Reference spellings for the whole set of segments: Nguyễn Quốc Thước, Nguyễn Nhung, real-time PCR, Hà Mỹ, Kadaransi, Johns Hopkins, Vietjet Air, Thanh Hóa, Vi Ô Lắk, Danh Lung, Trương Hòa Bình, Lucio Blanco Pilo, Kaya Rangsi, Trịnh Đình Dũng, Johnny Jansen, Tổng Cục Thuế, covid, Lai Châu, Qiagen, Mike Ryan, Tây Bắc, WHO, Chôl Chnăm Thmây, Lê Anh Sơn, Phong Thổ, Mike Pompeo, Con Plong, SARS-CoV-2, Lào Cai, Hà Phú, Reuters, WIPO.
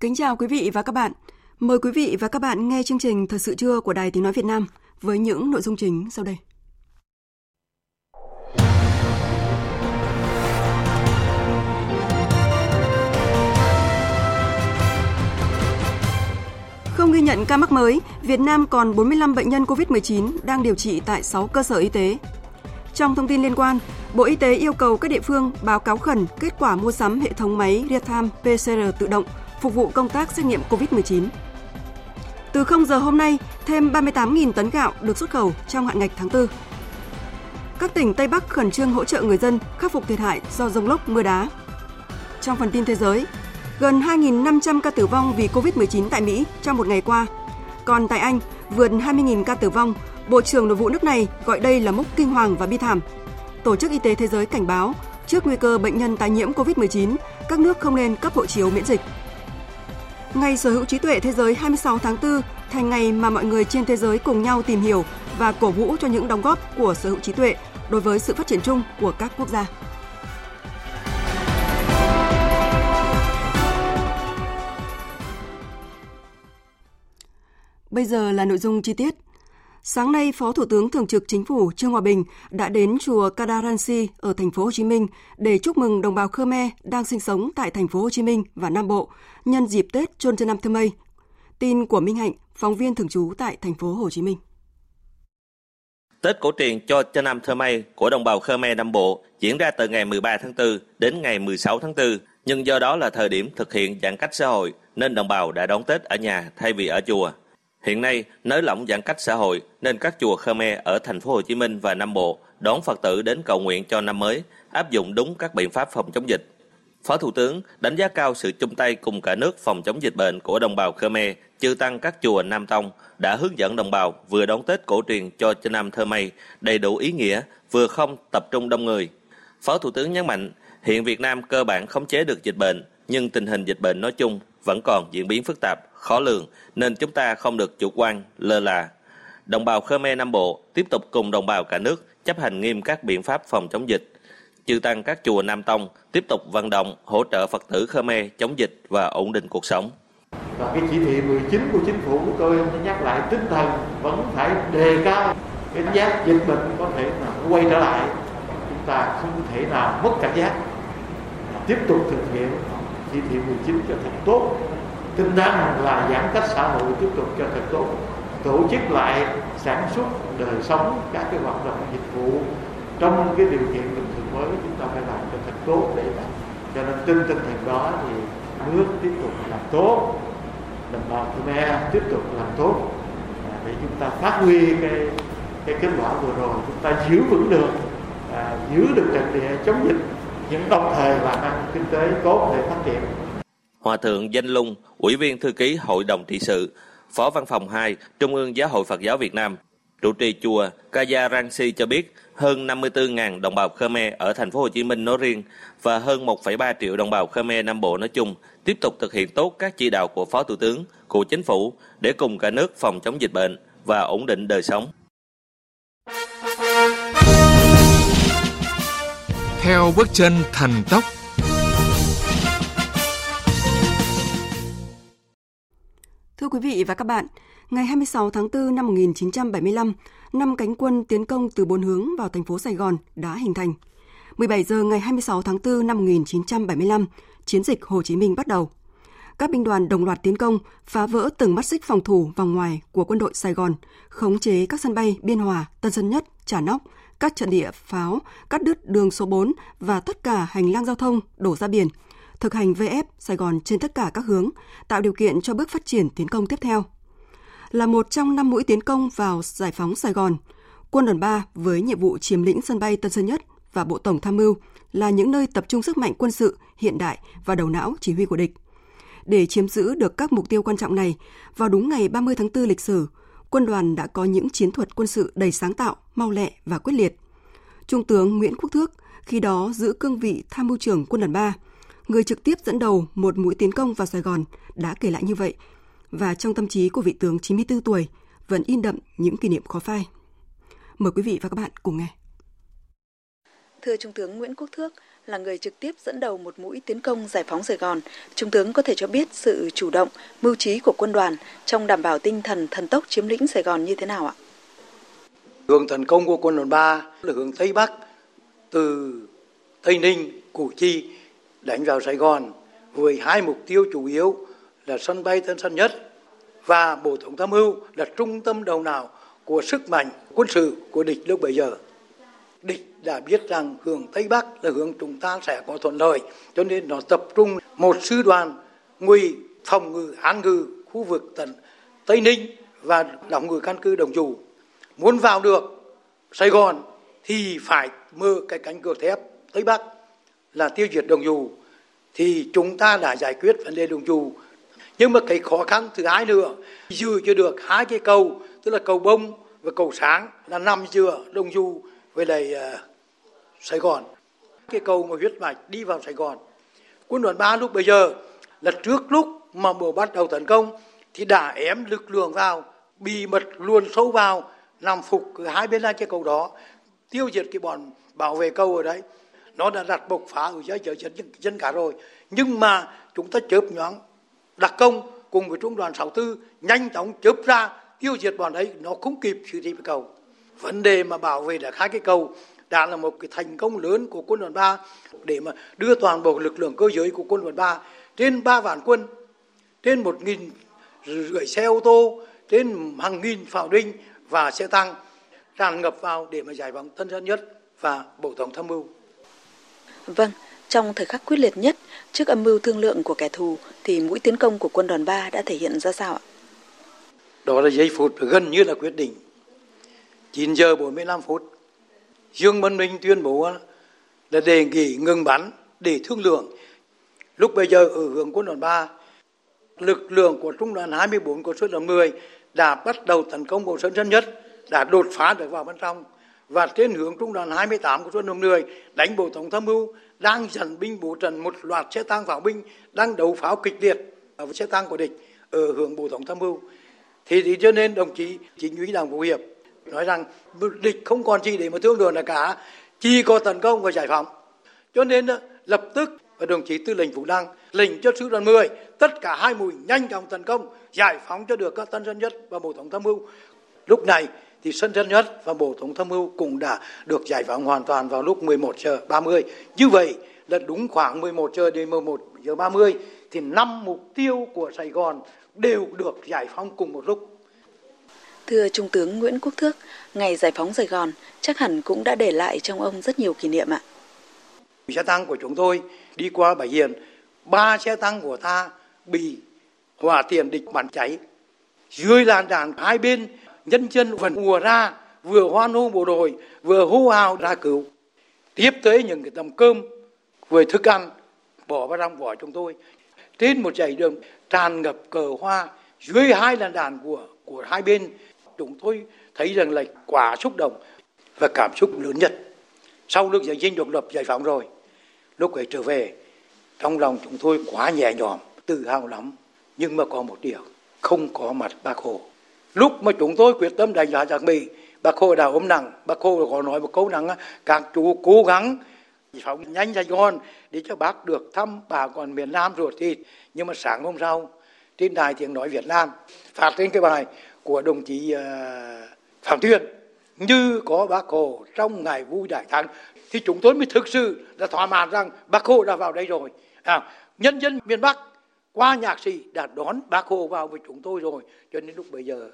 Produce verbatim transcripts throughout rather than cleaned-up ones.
Kính chào quý vị và các bạn. Mời quý vị và các bạn nghe chương trình Thời sự trưa của Đài Tiếng nói Việt Nam với những nội dung chính sau đây. Không ghi nhận ca mắc mới, Việt Nam còn bốn mươi lăm bệnh nhân covid mười chín đang điều trị tại sáu cơ sở y tế. Trong thông tin liên quan, Bộ Y tế yêu cầu các địa phương báo cáo khẩn kết quả mua sắm hệ thống máy real-time pê xê rờ tự động phục vụ công tác xét nghiệm covid mười chín. Từ không giờ hôm nay, thêm ba mươi tám nghìn tấn gạo được xuất khẩu trong hạn ngạch tháng tư. Các tỉnh Tây Bắc khẩn trương hỗ trợ người dân khắc phục thiệt hại do dông lốc, mưa đá. Trong phần tin thế giới, gần hai nghìn năm trăm ca tử vong vì covid mười chín tại Mỹ trong một ngày qua. Còn tại Anh, vượt hai mươi nghìn ca tử vong, Bộ trưởng Nội vụ nước này gọi đây là mốc kinh hoàng và bi thảm. Tổ chức Y tế Thế giới cảnh báo, trước nguy cơ bệnh nhân tái nhiễm covid mười chín, các nước không nên cấp hộ chiếu miễn dịch. Ngày Sở hữu trí tuệ thế giới hai mươi sáu tháng tư thành ngày mà mọi người trên thế giới cùng nhau tìm hiểu và cổ vũ cho những đóng góp của sở hữu trí tuệ đối với sự phát triển chung của các quốc gia. Bây giờ là nội dung chi tiết. Sáng nay, Phó Thủ tướng Thường trực Chính phủ Trương Hòa Bình đã đến chùa Kadaransi ở thành phố Hồ Chí Minh để chúc mừng đồng bào Khmer đang sinh sống tại thành phố Hồ Chí Minh và Nam Bộ nhân dịp Tết Chôl Chnăm Thmây. Tin của Minh Hạnh, phóng viên thường trú tại thành phố Hồ Chí Minh. Tết cổ truyền Chôl Chnăm Thmây của đồng bào Khmer Nam Bộ diễn ra từ ngày mười ba tháng tư đến ngày mười sáu tháng tư, nhưng do đó là thời điểm thực hiện giãn cách xã hội nên đồng bào đã đón Tết ở nhà thay vì ở chùa. Hiện nay, nới lỏng giãn cách xã hội nên các chùa Khmer ở thành phố Hồ Chí Minh và Nam Bộ đón Phật tử đến cầu nguyện cho năm mới, áp dụng đúng các biện pháp phòng chống dịch. Phó Thủ tướng đánh giá cao sự chung tay cùng cả nước phòng chống dịch bệnh của đồng bào Khmer, chư tăng các chùa Nam Tông đã hướng dẫn đồng bào vừa đón Tết cổ truyền Chôl Chnăm Thmây đầy đủ ý nghĩa, vừa không tập trung đông người. Phó Thủ tướng nhấn mạnh, hiện Việt Nam cơ bản khống chế được dịch bệnh, nhưng tình hình dịch bệnh nói chung vẫn còn diễn biến phức tạp, khó lường nên chúng ta không được chủ quan, lơ là. Đồng bào Khmer Nam Bộ tiếp tục cùng đồng bào cả nước chấp hành nghiêm các biện pháp phòng chống dịch. Chư tăng các chùa Nam Tông tiếp tục vận động hỗ trợ Phật tử Khmer chống dịch và ổn định cuộc sống. Và cái chỉ thị mười chín của chính phủ của tôi nhắc lại tinh thần vẫn phải đề cao cái giác dịch bệnh có thể là quay trở lại. Chúng ta không thể nào mất cảnh giác. Tiếp tục thực hiện chỉ thị mười chín cho thật tốt. Tinh năng là giãn cách xã hội tiếp tục cho thật tốt, tổ chức lại sản xuất, đời sống, các cái hoạt động dịch vụ trong cái điều kiện bình thường mới chúng ta phải làm cho thật tốt để làm. Cho nên trên tinh thần đó thì nước tiếp tục làm tốt, đồng bào Khmer tiếp tục làm tốt để chúng ta phát huy cái cái kết quả vừa rồi, chúng ta giữ vững được, à, giữ được trận địa chống dịch, những đồng thời làm ăn kinh tế tốt để phát triển. Hòa thượng Danh Lung, Ủy viên Thư ký Hội đồng trị sự, Phó Văn phòng hai, Trung ương Giáo hội Phật giáo Việt Nam, trụ trì chùa Kaya Rangsi cho biết hơn năm mươi tư nghìn đồng bào Khmer ở thành phố Hồ Chí Minh nói riêng và hơn một phẩy ba triệu đồng bào Khmer Nam Bộ nói chung tiếp tục thực hiện tốt các chỉ đạo của Phó Thủ tướng, của Chính phủ để cùng cả nước phòng chống dịch bệnh và ổn định đời sống. Theo bước chân thần tốc. Thưa quý vị và các bạn, ngày hai mươi sáu tháng tư năm một nghìn chín trăm bảy mươi lăm, năm cánh quân tiến công từ bốn hướng vào thành phố Sài Gòn đã hình thành. mười bảy giờ ngày hai mươi sáu tháng tư năm một nghìn chín trăm bảy mươi lăm, chiến dịch Hồ Chí Minh bắt đầu. Các binh đoàn đồng loạt tiến công, phá vỡ từng mắt xích phòng thủ vòng ngoài của quân đội Sài Gòn, khống chế các sân bay Biên Hòa, Tân Sơn Nhất, Chả Nóc, các trận địa pháo, cắt đứt đường số bốn và tất cả hành lang giao thông đổ ra biển, thực hành vê ép Sài Gòn trên tất cả các hướng, tạo điều kiện cho bước phát triển tiến công tiếp theo. Là một trong năm mũi tiến công vào giải phóng Sài Gòn, Quân đoàn ba với nhiệm vụ chiếm lĩnh sân bay Tân Sơn Nhất và Bộ Tổng Tham mưu là những nơi tập trung sức mạnh quân sự, hiện đại và đầu não chỉ huy của địch. Để chiếm giữ được các mục tiêu quan trọng này, vào đúng ngày ba mươi tháng tư lịch sử, quân đoàn đã có những chiến thuật quân sự đầy sáng tạo, mau lẹ và quyết liệt. Trung tướng Nguyễn Quốc Thước, khi đó giữ cương vị tham mưu trưởng Quân đoàn ba, người trực tiếp dẫn đầu một mũi tiến công vào Sài Gòn, đã kể lại như vậy. Và trong tâm trí của vị tướng chín mươi tư tuổi vẫn in đậm những kỷ niệm khó phai. Mời quý vị và các bạn cùng nghe. Thưa Trung tướng Nguyễn Quốc Thước, là người trực tiếp dẫn đầu một mũi tiến công giải phóng Sài Gòn, Trung tướng có thể cho biết sự chủ động, mưu trí của quân đoàn trong đảm bảo tinh thần thần tốc chiếm lĩnh Sài Gòn như thế nào ạ? Hướng tấn công của quân đoàn ba là hướng Tây Bắc, từ Tây Ninh, Củ Chi đánh vào Sài Gòn với hai mục tiêu chủ yếu là sân bay Tân Sơn Nhất và Bộ Tổng Tham mưu là trung tâm đầu não của sức mạnh quân sự của địch lúc bấy giờ. Địch đã biết rằng hướng Tây Bắc là hướng chúng ta sẽ có thuận lợi, cho nên nó tập trung một sư đoàn ngụy phòng ngự an ngự khu vực tận Tây Ninh và đóng ngự căn cứ Đồng Chủ. Muốn vào được Sài Gòn thì phải mở cái cánh cửa thép Tây Bắc là tiêu diệt Đồng Chủ, thì chúng ta đã giải quyết vấn đề Đồng Chủ. Nhưng mà cái khó khăn thứ hai nữa, giữ cho được hai cái cầu, tức là cầu Bông và cầu Sáng là nằm giữa Đồng Chủ với lại uh, Sài Gòn. Cái cầu mà huyết mạch đi vào Sài Gòn. Quân đoàn ba lúc bây giờ là trước lúc mà bộ bắt đầu tấn công thì đã ém lực lượng vào, bí mật luồn sâu vào, làm phục hai bên hai cái cầu đó, tiêu diệt cái bọn bảo vệ cầu ở đấy. Nó đã đặt bộc phá ở dưới dân, dân cả rồi. Nhưng mà chúng ta chớp nhoáng đặc công cùng với trung đoàn sáu mươi tư nhanh chóng chớp ra tiêu diệt bọn ấy, nó không kịp xử lý với cầu. Vấn đề mà bảo vệ được hai cái cầu đã là một cái thành công lớn của quân đoàn ba để mà đưa toàn bộ lực lượng cơ giới của quân đoàn ba trên ba vạn quân, trên một nghìn rưỡi xe ô tô, trên hàng nghìn pháo binh và xe tăng tràn ngập vào để mà giải phóng Tân Sơn Nhất và Bộ Tổng Tham mưu. Vâng, trong thời khắc quyết liệt nhất trước âm mưu thương lượng của kẻ thù thì mũi tiến công của quân đoàn ba đã thể hiện ra sao ạ? Đó là giây phút gần như là quyết định. chín giờ bốn mươi lăm phút, Dương Văn Minh tuyên bố là đề nghị ngừng bắn để thương lượng. Lúc bây giờ ở hướng quân đoàn ba, lực lượng của trung đoàn hai mươi tư của sư đoàn mười đã bắt đầu tấn công vào Sơn Sơn Nhất, đã đột phá được vào bên trong. Và trên hướng trung đoàn hai mươi tám của sư đoàn mười đánh Bộ Tổng Tham mưu, đang dần binh bố trận một loạt xe tăng pháo binh đang đấu pháo kịch liệt với xe tăng của địch ở hướng Bộ Tổng Tham mưu. Thì, thì cho nên đồng chí chính ủy Đảng Vũ Hiệp nói rằng địch không còn gì để mà thương lượng là cả, chỉ có tấn công và giải phóng. Cho nên lập tức đồng chí tư lệnh Vũ Đăng lệnh cho sư đoàn mười tất cả hai mũi nhanh chóng tấn công giải phóng cho được các Tân Sơn Nhất và Bộ Tổng Tham mưu. Lúc này thì Tân Sơn Nhất và Bộ Tổng Tham mưu cũng đã được giải phóng hoàn toàn vào lúc mười một giờ ba mươi. Như vậy là đúng khoảng mười một giờ đến mười một giờ ba mươi thì năm mục tiêu của Sài Gòn đều được giải phóng cùng một lúc. Thưa Trung tướng Nguyễn Quốc Thước, ngày giải phóng Sài Gòn chắc hẳn cũng đã để lại trong ông rất nhiều kỷ niệm ạ. Xe tăng của chúng tôi đi qua Bãi Hiền, ba xe tăng của ta bị hỏa tiễn địch bắn cháy. Dưới làn đạn hai bên, nhân dân vẫn ùa ra, vừa hoan hô bộ đội, vừa hô hào ra cứu. Tiếp tới những cái tầm cơm, với thức ăn, bỏ vào trong vỏ chúng tôi. Trên một dãy đường tràn ngập cờ hoa, dưới hai làn đạn của, của hai bên, chúng tôi thấy rằng là quá xúc động và cảm xúc lớn nhất. Sau lúc giành độc lập giải phóng rồi, lúc ấy trở về, trong lòng chúng tôi quá nhẹ nhõm, tự hào lắm. Nhưng mà có một điều, không có mặt Bác Hồ. Lúc mà chúng tôi quyết tâm đánh giá giặc Mỹ, Bác Hồ đã ốm nặng, Bác Hồ có nói một câu rằng các chú cố gắng phóng nhanh Sài Gòn để cho bác được thăm bà con miền Nam ruột thịt. Nhưng mà sáng hôm sau, trên đài Tiếng Nói Việt Nam phát lên cái bài của đồng chí uh, Phạm Tuyên, như có Bác Hồ trong ngày vui đại thắng, thì chúng tôi mới thực sự là thỏa mãn rằng Bác Hồ đã vào đây rồi. À, nhân dân miền Bắc qua nhạc sĩ đã đón Bác Hồ vào với chúng tôi rồi, cho nên lúc bây giờ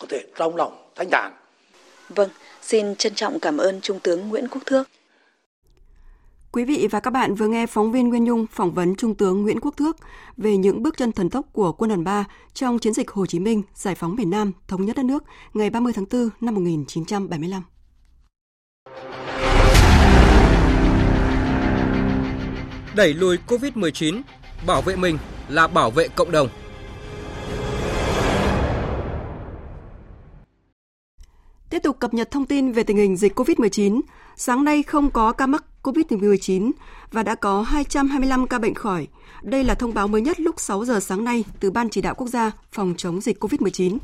có thể trong lòng thanh thản. Vâng, xin trân trọng cảm ơn Trung tướng Nguyễn Quốc Thước. Quý vị và các bạn vừa nghe phóng viên Nguyễn Nhung phỏng vấn Trung tướng Nguyễn Quốc Thước về những bước chân thần tốc của quân đoàn ba trong chiến dịch Hồ Chí Minh, giải phóng miền Nam, thống nhất đất nước ngày ba mươi tháng tư năm một nghìn chín trăm bảy mươi lăm. Đẩy lùi cô vít mười chín, bảo vệ mình là bảo vệ cộng đồng. Tiếp tục cập nhật thông tin về tình hình dịch cô vít mười chín. Sáng nay không có ca mắc cô vít mười chín và đã có hai trăm hai mươi lăm ca bệnh khỏi. Đây là thông báo mới nhất lúc sáu giờ sáng nay từ Ban Chỉ đạo Quốc gia phòng chống dịch cô vít mười chín.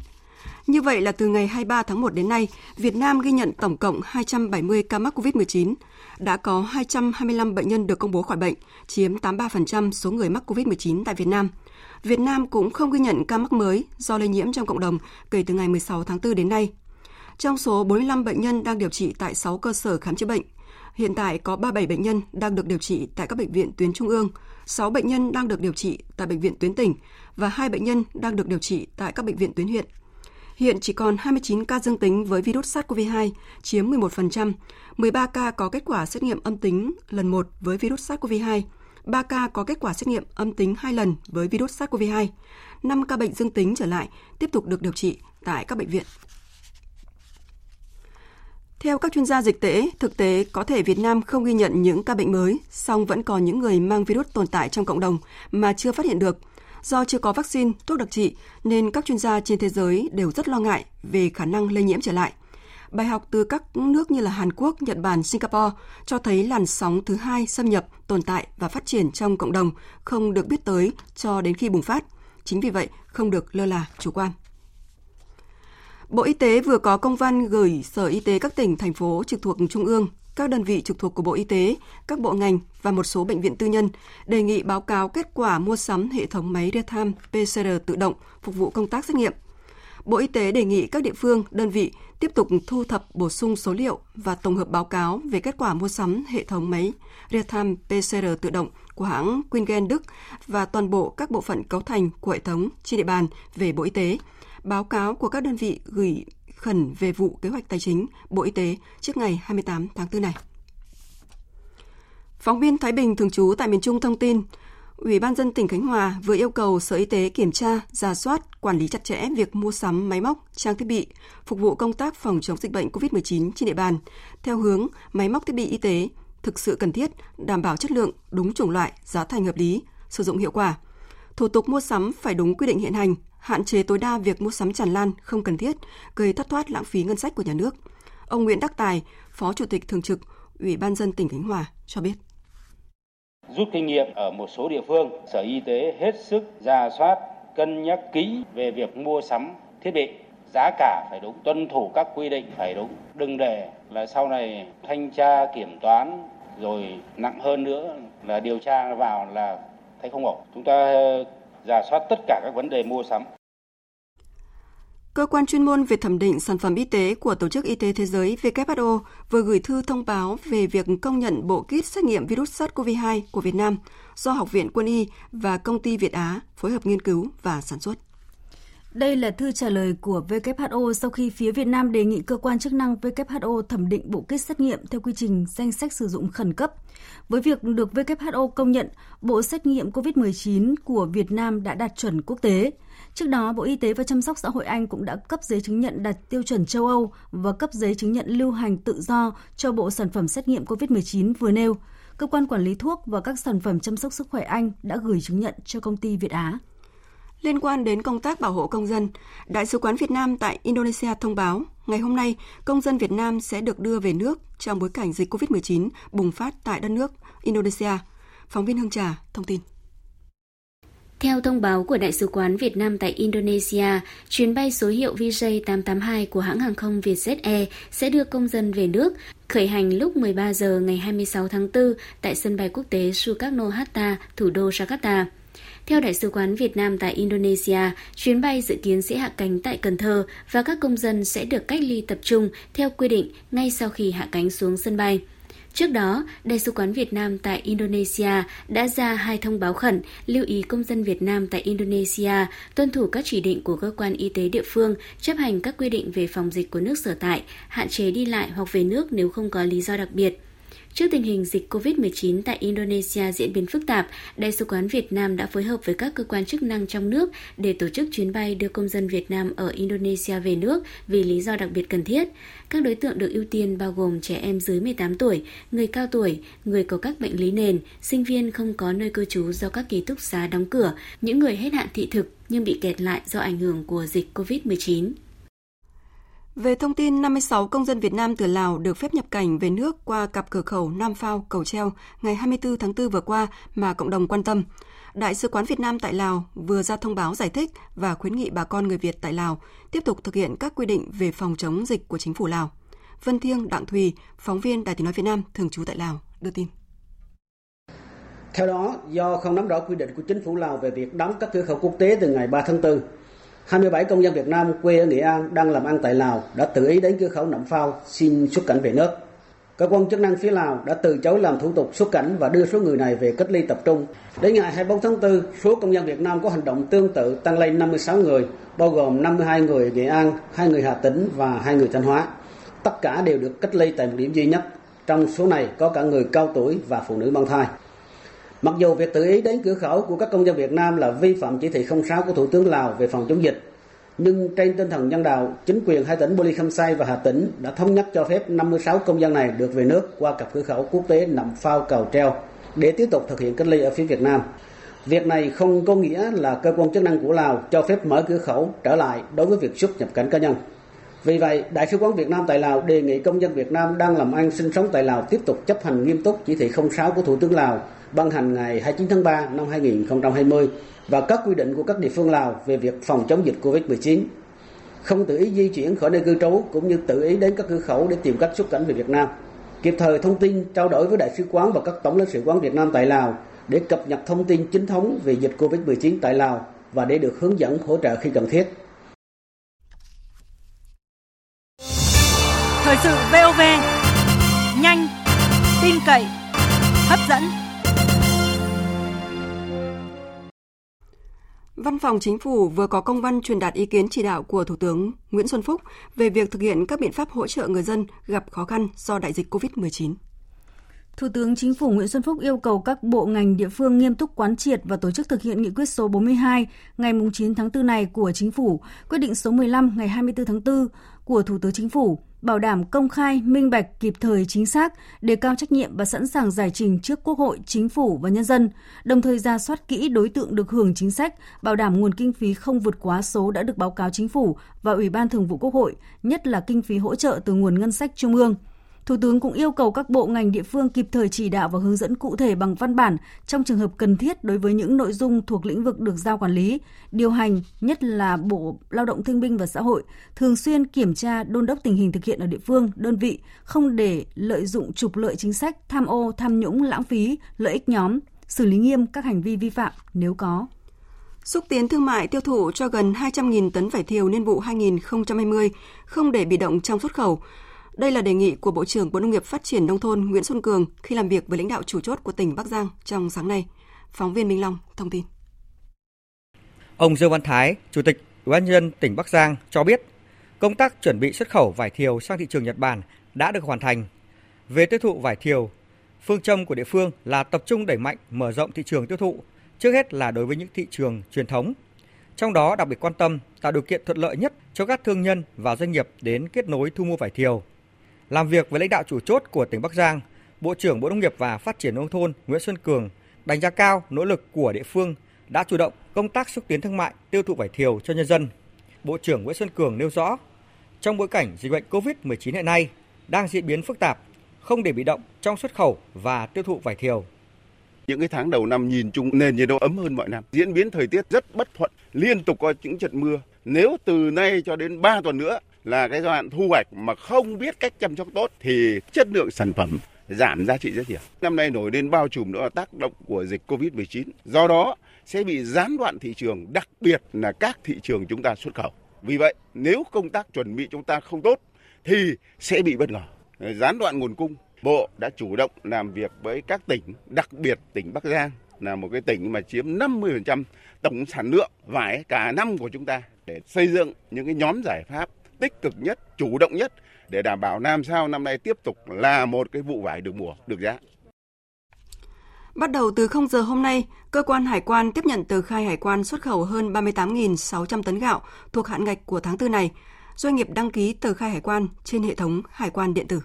Như vậy là từ ngày hai mươi ba tháng một đến nay, Việt Nam ghi nhận tổng cộng hai trăm bảy mươi ca mắc cô vít mười chín. Đã có hai trăm hai mươi lăm bệnh nhân được công bố khỏi bệnh, chiếm tám mươi ba phần trăm số người mắc cô vít mười chín tại Việt Nam. Việt Nam cũng không ghi nhận ca mắc mới do lây nhiễm trong cộng đồng kể từ ngày mười sáu tháng tư đến nay. Trong số bốn mươi lăm bệnh nhân đang điều trị tại sáu cơ sở khám chữa bệnh, hiện tại có ba mươi bảy bệnh nhân đang được điều trị tại các bệnh viện tuyến trung ương, sáu bệnh nhân đang được điều trị tại bệnh viện tuyến tỉnh và hai bệnh nhân đang được điều trị tại các bệnh viện tuyến huyện. Hiện chỉ còn hai mươi chín ca dương tính với virus SARS-cô vê hai, chiếm mười một phần trăm, mười ba ca có kết quả xét nghiệm âm tính lần một với virus SARS-cô vê hai, ba ca có kết quả xét nghiệm âm tính hai lần với virus SARS-cô vê hai, năm ca bệnh dương tính trở lại tiếp tục được điều trị tại các bệnh viện. Theo các chuyên gia dịch tễ, thực tế có thể Việt Nam không ghi nhận những ca bệnh mới, song vẫn còn những người mang virus tồn tại trong cộng đồng mà chưa phát hiện được. Do chưa có vaccine, thuốc đặc trị nên các chuyên gia trên thế giới đều rất lo ngại về khả năng lây nhiễm trở lại. Bài học từ các nước như là Hàn Quốc, Nhật Bản, Singapore cho thấy làn sóng thứ hai xâm nhập, tồn tại và phát triển trong cộng đồng không được biết tới cho đến khi bùng phát. Chính vì vậy, không được lơ là chủ quan. Bộ Y tế vừa có công văn gửi Sở Y tế các tỉnh, thành phố trực thuộc Trung ương, các đơn vị trực thuộc của Bộ Y tế, các bộ ngành và một số bệnh viện tư nhân đề nghị báo cáo kết quả mua sắm hệ thống máy real-time pê xê rờ tự động phục vụ công tác xét nghiệm. Bộ Y tế đề nghị các địa phương, đơn vị tiếp tục thu thập bổ sung số liệu và tổng hợp báo cáo về kết quả mua sắm hệ thống máy real-time pê xê rờ tự động của hãng Qiagen Đức và toàn bộ các bộ phận cấu thành của hệ thống trên địa bàn về Bộ Y tế. Báo cáo của các đơn vị gửi khẩn về vụ kế hoạch tài chính Bộ Y tế trước ngày hai mươi tám tháng tư này. Phóng viên Thái Bình thường trú tại miền Trung thông tin, Ủy ban nhân dân tỉnh Khánh Hòa vừa yêu cầu Sở Y tế kiểm tra, rà soát, quản lý chặt chẽ việc mua sắm máy móc, trang thiết bị phục vụ công tác phòng chống dịch bệnh cô vít mười chín trên địa bàn theo hướng máy móc thiết bị y tế thực sự cần thiết, đảm bảo chất lượng, đúng chủng loại, giá thành hợp lý, sử dụng hiệu quả. Thủ tục mua sắm phải đúng quy định hiện hành, hạn chế tối đa việc mua sắm tràn lan không cần thiết, gây thất thoát lãng phí ngân sách của nhà nước. Ông Nguyễn Đắc Tài, Phó Chủ tịch thường trực Ủy ban nhân dân tỉnh Khánh Hòa cho biết. Rút kinh nghiệm ở một số địa phương, Sở Y tế hết sức rà soát, cân nhắc kỹ về việc mua sắm thiết bị, giá cả phải đúng, tuân thủ các quy định phải đúng, đừng để là sau này thanh tra kiểm toán rồi nặng hơn nữa là điều tra vào là thấy không ổn. Chúng ta rà soát tất cả các vấn đề mua sắm. Cơ quan chuyên môn về thẩm định sản phẩm y tế của Tổ chức Y tế Thế giới vê kép hát o vừa gửi thư thông báo về việc công nhận bộ kit xét nghiệm virus SARS-cô vê hai của Việt Nam do Học viện Quân y và Công ty Việt Á phối hợp nghiên cứu và sản xuất. Đây là thư trả lời của vê kép hát o sau khi phía Việt Nam đề nghị cơ quan chức năng vê kép hát o thẩm định bộ kit xét nghiệm theo quy trình danh sách sử dụng khẩn cấp. Với việc được vê kép hát o công nhận, bộ xét nghiệm cô vít mười chín của Việt Nam đã đạt chuẩn quốc tế. Trước đó, Bộ Y tế và Chăm sóc Xã hội Anh cũng đã cấp giấy chứng nhận đạt tiêu chuẩn châu Âu và cấp giấy chứng nhận lưu hành tự do cho bộ sản phẩm xét nghiệm cô vít mười chín vừa nêu. Cơ quan quản lý thuốc và các sản phẩm chăm sóc sức khỏe Anh đã gửi chứng nhận cho công ty Việt Á. Liên quan đến công tác bảo hộ công dân, Đại sứ quán Việt Nam tại Indonesia thông báo ngày hôm nay công dân Việt Nam sẽ được đưa về nước trong bối cảnh dịch cô vít mười chín bùng phát tại đất nước Indonesia. Phóng viên Hương Trà thông tin. Theo thông báo của Đại sứ quán Việt Nam tại Indonesia, chuyến bay số hiệu vê gi tám tám hai của hãng hàng không Vietjet Air sẽ đưa công dân về nước, khởi hành lúc mười ba giờ ngày hai mươi sáu tháng tư tại sân bay quốc tế Soekarno-Hatta, thủ đô Jakarta. Theo Đại sứ quán Việt Nam tại Indonesia, chuyến bay dự kiến sẽ hạ cánh tại Cần Thơ và các công dân sẽ được cách ly tập trung theo quy định ngay sau khi hạ cánh xuống sân bay. Trước đó, Đại sứ quán Việt Nam tại Indonesia đã ra hai thông báo khẩn lưu ý công dân Việt Nam tại Indonesia tuân thủ các chỉ định của cơ quan y tế địa phương, chấp hành các quy định về phòng dịch của nước sở tại, hạn chế đi lại hoặc về nước nếu không có lý do đặc biệt. Trước tình hình dịch covid mười chín tại Indonesia diễn biến phức tạp, Đại sứ quán Việt Nam đã phối hợp với các cơ quan chức năng trong nước để tổ chức chuyến bay đưa công dân Việt Nam ở Indonesia về nước vì lý do đặc biệt cần thiết. Các đối tượng được ưu tiên bao gồm trẻ em dưới mười tám tuổi, người cao tuổi, người có các bệnh lý nền, sinh viên không có nơi cư trú do các ký túc xá đóng cửa, những người hết hạn thị thực nhưng bị kẹt lại do ảnh hưởng của dịch covid mười chín. Về thông tin năm mươi sáu công dân Việt Nam từ Lào được phép nhập cảnh về nước qua cặp cửa khẩu Nam Phao, Cầu Treo ngày hai mươi tư tháng tư vừa qua mà cộng đồng quan tâm, Đại sứ quán Việt Nam tại Lào vừa ra thông báo giải thích và khuyến nghị bà con người Việt tại Lào tiếp tục thực hiện các quy định về phòng chống dịch của chính phủ Lào. Vân Thiêng, Đặng Thùy, phóng viên Đài Tiếng nói Việt Nam thường trú tại Lào đưa tin. Theo đó, do không nắm rõ quy định của chính phủ Lào về việc đóng các cửa khẩu quốc tế từ ngày ba tháng tư, hai mươi bảy công dân Việt Nam quê ở Nghệ An đang làm ăn tại Lào đã tự ý đến cửa khẩu Nậm Phao xin xuất cảnh về nước. Cơ quan chức năng phía Lào đã từ chối làm thủ tục xuất cảnh và đưa số người này về cách ly tập trung. Đến ngày hai mươi tư tháng tư, số công dân Việt Nam có hành động tương tự tăng lên năm mươi sáu người, bao gồm năm mươi hai người Nghệ An, hai người Hà Tĩnh và hai người Thanh Hóa. Tất cả đều được cách ly tại một điểm duy nhất. Trong số này có cả người cao tuổi và phụ nữ mang thai. Mặc dù việc tự ý đến cửa khẩu của các công dân Việt Nam là vi phạm chỉ thị không sáu của Thủ tướng Lào về phòng chống dịch, nhưng trên tinh thần nhân đạo, chính quyền hai tỉnh Bô Ly Khăm Sai và Hà Tĩnh đã thống nhất cho phép năm mươi sáu công dân này được về nước qua cặp cửa khẩu quốc tế Nậm Phao, Cầu Treo để tiếp tục thực hiện cách ly ở phía Việt Nam. Việc này không có nghĩa là cơ quan chức năng của Lào cho phép mở cửa khẩu trở lại đối với việc xuất nhập cảnh cá nhân. Vì vậy, Đại sứ quán Việt Nam tại Lào đề nghị công dân Việt Nam đang làm ăn sinh sống tại Lào tiếp tục chấp hành nghiêm túc chỉ thị không sáu của Thủ tướng Lào ban hành ngày hai mươi chín tháng ba năm hai nghìn không trăm hai mươi và các quy định của các địa phương Lào về việc phòng chống dịch covid mười chín, không tự ý di chuyển khỏi nơi cư trú cũng như tự ý đến các cửa khẩu để tìm cách xuất cảnh về Việt Nam, kịp thời thông tin trao đổi với Đại sứ quán và các Tổng lãnh sự quán Việt Nam tại Lào để cập nhật thông tin chính thống về dịch covid mười chín tại Lào và để được hướng dẫn hỗ trợ khi cần thiết. Thời sự vê o vê, nhanh, tin cậy, hấp dẫn. Văn phòng Chính phủ vừa có công văn truyền đạt ý kiến chỉ đạo của Thủ tướng Nguyễn Xuân Phúc về việc thực hiện các biện pháp hỗ trợ người dân gặp khó khăn do đại dịch covid mười chín. Thủ tướng Chính phủ Nguyễn Xuân Phúc yêu cầu các bộ ngành địa phương nghiêm túc quán triệt và tổ chức thực hiện nghị quyết số bốn mươi hai ngày chín tháng tư này của Chính phủ, quyết định số mười lăm ngày hai mươi tư tháng tư của Thủ tướng Chính phủ, bảo đảm công khai, minh bạch, kịp thời, chính xác, đề cao trách nhiệm và sẵn sàng giải trình trước Quốc hội, Chính phủ và nhân dân, đồng thời rà soát kỹ đối tượng được hưởng chính sách, bảo đảm nguồn kinh phí không vượt quá số đã được báo cáo Chính phủ và Ủy ban Thường vụ Quốc hội, nhất là kinh phí hỗ trợ từ nguồn ngân sách trung ương. Thủ tướng cũng yêu cầu các bộ ngành địa phương kịp thời chỉ đạo và hướng dẫn cụ thể bằng văn bản trong trường hợp cần thiết đối với những nội dung thuộc lĩnh vực được giao quản lý, điều hành, nhất là Bộ Lao động Thương binh và Xã hội, thường xuyên kiểm tra, đôn đốc tình hình thực hiện ở địa phương, đơn vị, không để lợi dụng trục lợi chính sách, tham ô, tham nhũng, lãng phí, lợi ích nhóm, xử lý nghiêm các hành vi vi phạm nếu có. Xúc tiến thương mại tiêu thụ cho gần hai trăm nghìn tấn vải thiều niên vụ hai nghìn không trăm hai mươi, không để bị động trong xuất khẩu. Đây là đề nghị của Bộ trưởng Bộ Nông nghiệp Phát triển Nông thôn Nguyễn Xuân Cường khi làm việc với lãnh đạo chủ chốt của tỉnh Bắc Giang trong sáng nay. Phóng viên Minh Long thông tin. Ông Dương Văn Thái, Chủ tịch Ủy ban nhân dân tỉnh Bắc Giang cho biết, công tác chuẩn bị xuất khẩu vải thiều sang thị trường Nhật Bản đã được hoàn thành. Về tiêu thụ vải thiều, phương châm của địa phương là tập trung đẩy mạnh mở rộng thị trường tiêu thụ, trước hết là đối với những thị trường truyền thống. Trong đó đặc biệt quan tâm tạo điều kiện thuận lợi nhất cho các thương nhân và doanh nghiệp đến kết nối thu mua vải thiều. Làm việc với lãnh đạo chủ chốt của tỉnh Bắc Giang, Bộ trưởng Bộ Nông nghiệp và Phát triển Nông thôn Nguyễn Xuân Cường đánh giá cao nỗ lực của địa phương đã chủ động công tác xúc tiến thương mại tiêu thụ vải thiều cho nhân dân. Bộ trưởng Nguyễn Xuân Cường nêu rõ, trong bối cảnh dịch bệnh covid mười chín hiện nay đang diễn biến phức tạp, không để bị động trong xuất khẩu và tiêu thụ vải thiều. Những cái tháng đầu năm nhìn chung nền nhiệt độ ấm hơn mọi năm, diễn biến thời tiết rất bất thuận, liên tục có những trận mưa. Nếu từ nay cho đến ba tuần nữa là cái giai đoạn thu hoạch mà không biết cách chăm sóc tốt thì chất lượng sản phẩm giảm giá trị rất nhiều. Năm nay nổi lên bao trùm nữa là tác động của dịch covid mười chín, do đó sẽ bị gián đoạn thị trường, đặc biệt là các thị trường chúng ta xuất khẩu. Vì vậy, nếu công tác chuẩn bị chúng ta không tốt thì sẽ bị bất ngờ, gián đoạn nguồn cung. Bộ đã chủ động làm việc với các tỉnh, đặc biệt tỉnh Bắc Giang là một cái tỉnh mà chiếm năm mươi phần trăm tổng sản lượng vải cả năm của chúng ta, để xây dựng những cái nhóm giải pháp tích cực nhất, chủ động nhất để đảm bảo làm sao năm nay tiếp tục là một cái vụ vải được mùa, được giá. Bắt đầu từ không giờ hôm nay, cơ quan hải quan tiếp nhận tờ khai hải quan xuất khẩu hơn ba mươi tám nghìn sáu trăm tấn gạo thuộc hạn ngạch của tháng tư này. Doanh nghiệp đăng ký tờ khai hải quan trên hệ thống hải quan điện tử.